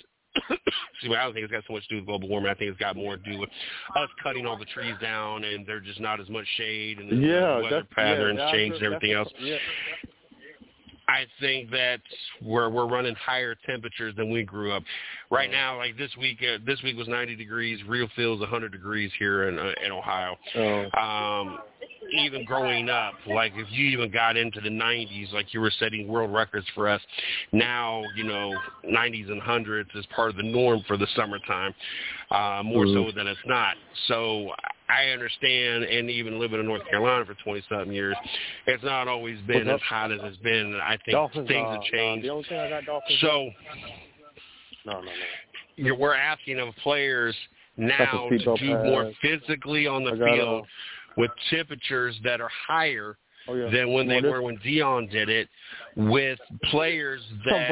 I don't think it's got so much to do with global warming. I think it's got more to do with us cutting all the trees down, and there's just not as much shade, and the weather patterns change and everything else. Yeah. I think that's where we're running higher temperatures than we grew up. Right now, like this week was 90 degrees. Real feels 100 degrees here in Ohio. Even growing up, like if you even got into the 90s, like you were setting world records for us. Now, you know, 90s and 100s is part of the norm for the summertime, more so than it's not. So I understand, and even living in North Carolina for 20-something years, it's not always been as hot as it's been. I think Dolphins, things have changed. The only thing I got Dolphins so no. We're asking of players now to do more physically on the field with temperatures that are higher than when they were when Deion did it, with players that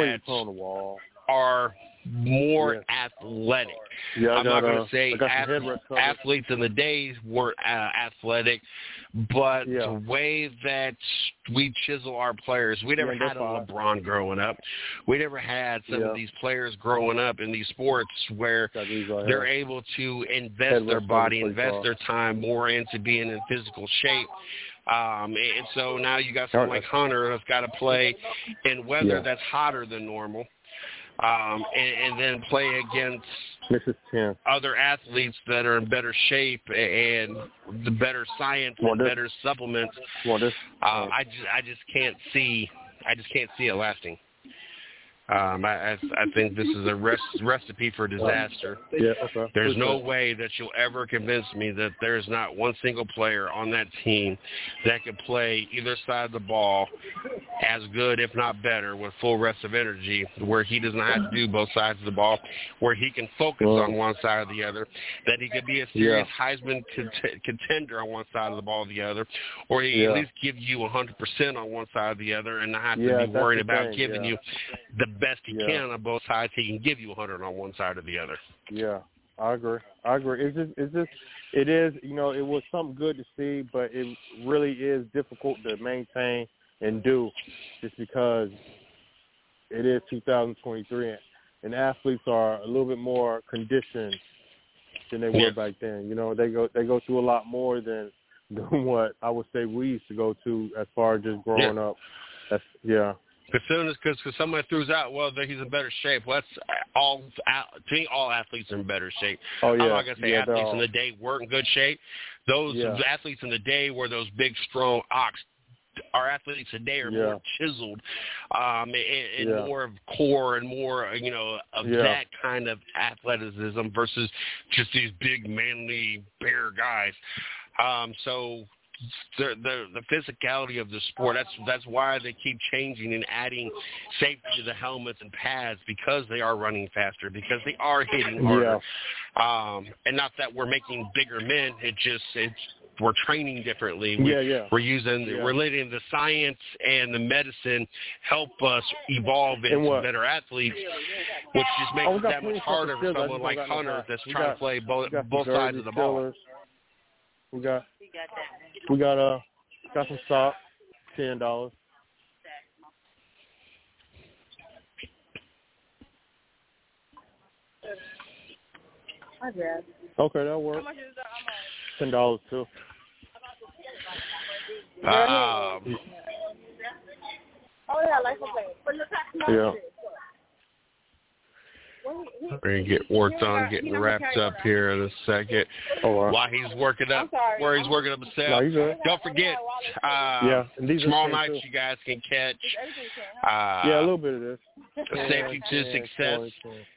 are more athletic. I'm not going to say athletes in the days weren't athletic, but the way that we chisel our players, we never had a LeBron growing up. We never had some of these players growing up in these sports where they're able to invest their body, invest their time more into being in physical shape. And so now you got someone like Hunter that's got to play in weather that's hotter than normal. And then play against other athletes that are in better shape and the better science and better supplements. I just can't see it lasting. I think this is a recipe for disaster. There's no way that you'll ever convince me that there's not one single player on that team that could play either side of the ball as good, if not better, with full rest of energy, where he does not have to do both sides of the ball, where he can focus on one side or the other, that he could be a serious Heisman contender on one side of the ball or the other, or he at least give you 100% on one side or the other and not have to be worried about giving you the best he can on both sides. He can give you 100 on one side or the other. I agree. It is, you know, it was something good to see, but it really is difficult to maintain and do just because it is 2023 and athletes are a little bit more conditioned than they were back then. You know, they go through a lot more than than what I would say we used to go to as far as just growing up. That's, yeah. As soon as because somebody throws out, well, he's in better shape. Well, that's all. To me, all athletes are in better shape. Oh yeah. I'm not gonna say athletes in the day weren't in good shape. Those athletes in the day were those big, strong ox. Our athletes today are more chiseled and more of core and more, you know, of that kind of athleticism versus just these big, manly, bear guys. So the physicality of the sport, that's why they keep changing and adding safety to the helmets and pads, because they are running faster, because they are hitting harder. Yeah. And not that we're making bigger men. It's we're training differently. We're letting the science and the medicine help us evolve into better athletes, which just makes it that much harder for someone like Hunter that's trying to play both sides of the ball. We got some socks, $10. Okay, that works. $10 too. We're going to get worked on, getting wrapped up here in a second. While he's working up, himself. No, don't forget, tomorrow night you guys can catch a little bit of this. Safety to Success.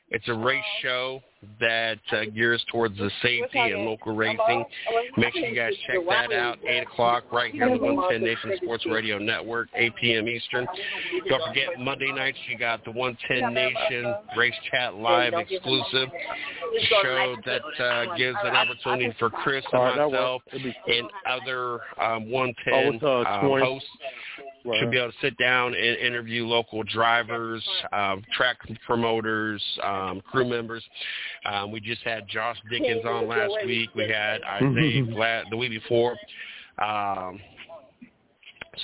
It's a race show that gears towards the safety and local racing. Make sure you guys check that out, 8 o'clock right here on the 110 Nation Sports Radio Network, 8 p.m. Eastern. Don't forget, Monday nights, you got the 110 Nation Race Chat Live exclusive show that gives an opportunity for Chris and myself and other 110 hosts to be able to sit down and interview local drivers, track promoters, crew members. We just had Josh Dickens on last week. We had Isaiah Flat the week before. So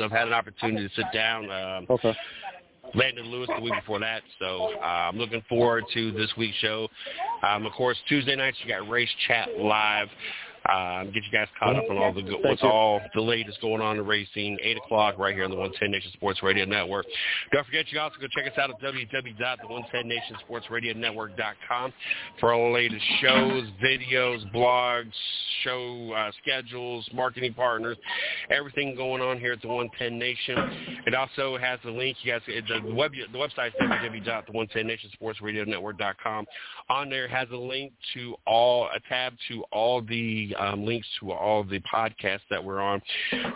I've had an opportunity to sit down. Landon Lewis the week before that. So I'm looking forward to this week's show. Of course, Tuesday nights, you got Race Chat Live. Get you guys caught up on all the latest going on in racing, 8 o'clock right here on the 110 Nation Sports Radio Network. Don't forget, you also go check us out at www.the110nationsportsradionetwork.com for all the latest shows, videos, blogs, show schedules, marketing partners, everything going on here at the 110 Nation. It also has the link. You guys, the website is www.the110nationsportsradionetwork.com. On there has a link to a tab to all the links to all the podcasts that we're on.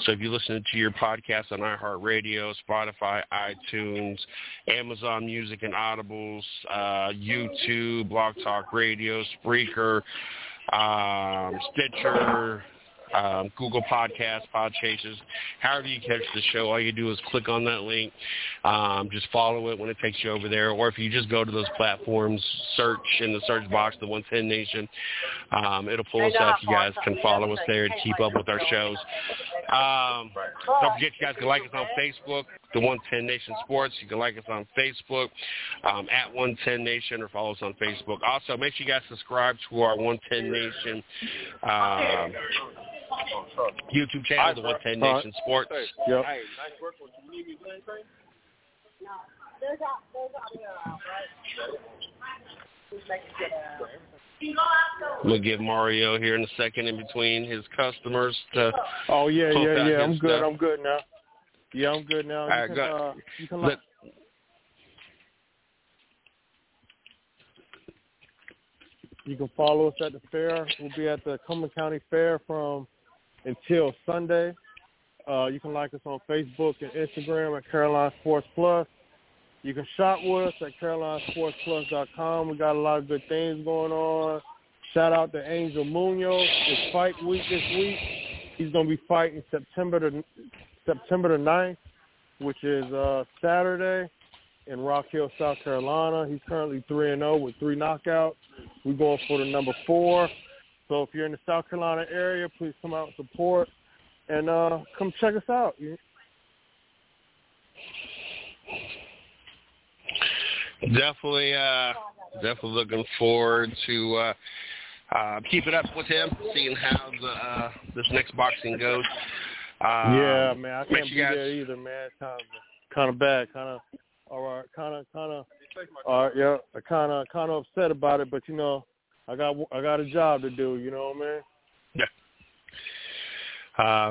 So if you're listening to your podcast on iHeartRadio, Spotify, iTunes, Amazon Music and Audibles, YouTube, Blog Talk Radio, Spreaker, Stitcher, Google Podcasts, Podchasers, however you catch the show, all you do is click on that link. Just follow it when it takes you over there. Or if you just go to those platforms, search in the search box, the 110 Nation, it'll pull us up. You guys can follow us there and keep up with our shows. Don't forget, you guys can like us on Facebook, the 110 Nation Sports. You can like us on Facebook, at 110 Nation, or follow us on Facebook. Also, make sure you guys subscribe to our 110 Nation YouTube channel, the 110 Nation Sports. Yep. Hey, nice work. You need me to do anything? No. I'm going to give Mario here in a second in between his customers to... Oh, yeah. I'm good. Stuff. I'm good now. Yeah, I'm good now. You can follow us at the fair. We'll be at the Cumberland County Fair until Sunday. You can like us on Facebook and Instagram at Carolina Sports Plus. You can shop with us at carolinasportsplus.com. We got a lot of good things going on. Shout out to Angel Munoz. It's fight week this week. He's going to be fighting September the 9th, which is Saturday in Rock Hill, South Carolina. He's currently 3-0 with 3 knockouts. We're going for the number 4. So if you're in the South Carolina area, please come out and support, and come check us out. Definitely looking forward to Keep it up with him, seeing how this next boxing goes. Yeah, man, I can't be there either, man. Kind of upset about it, but you know, I got a job to do. You know what I mean?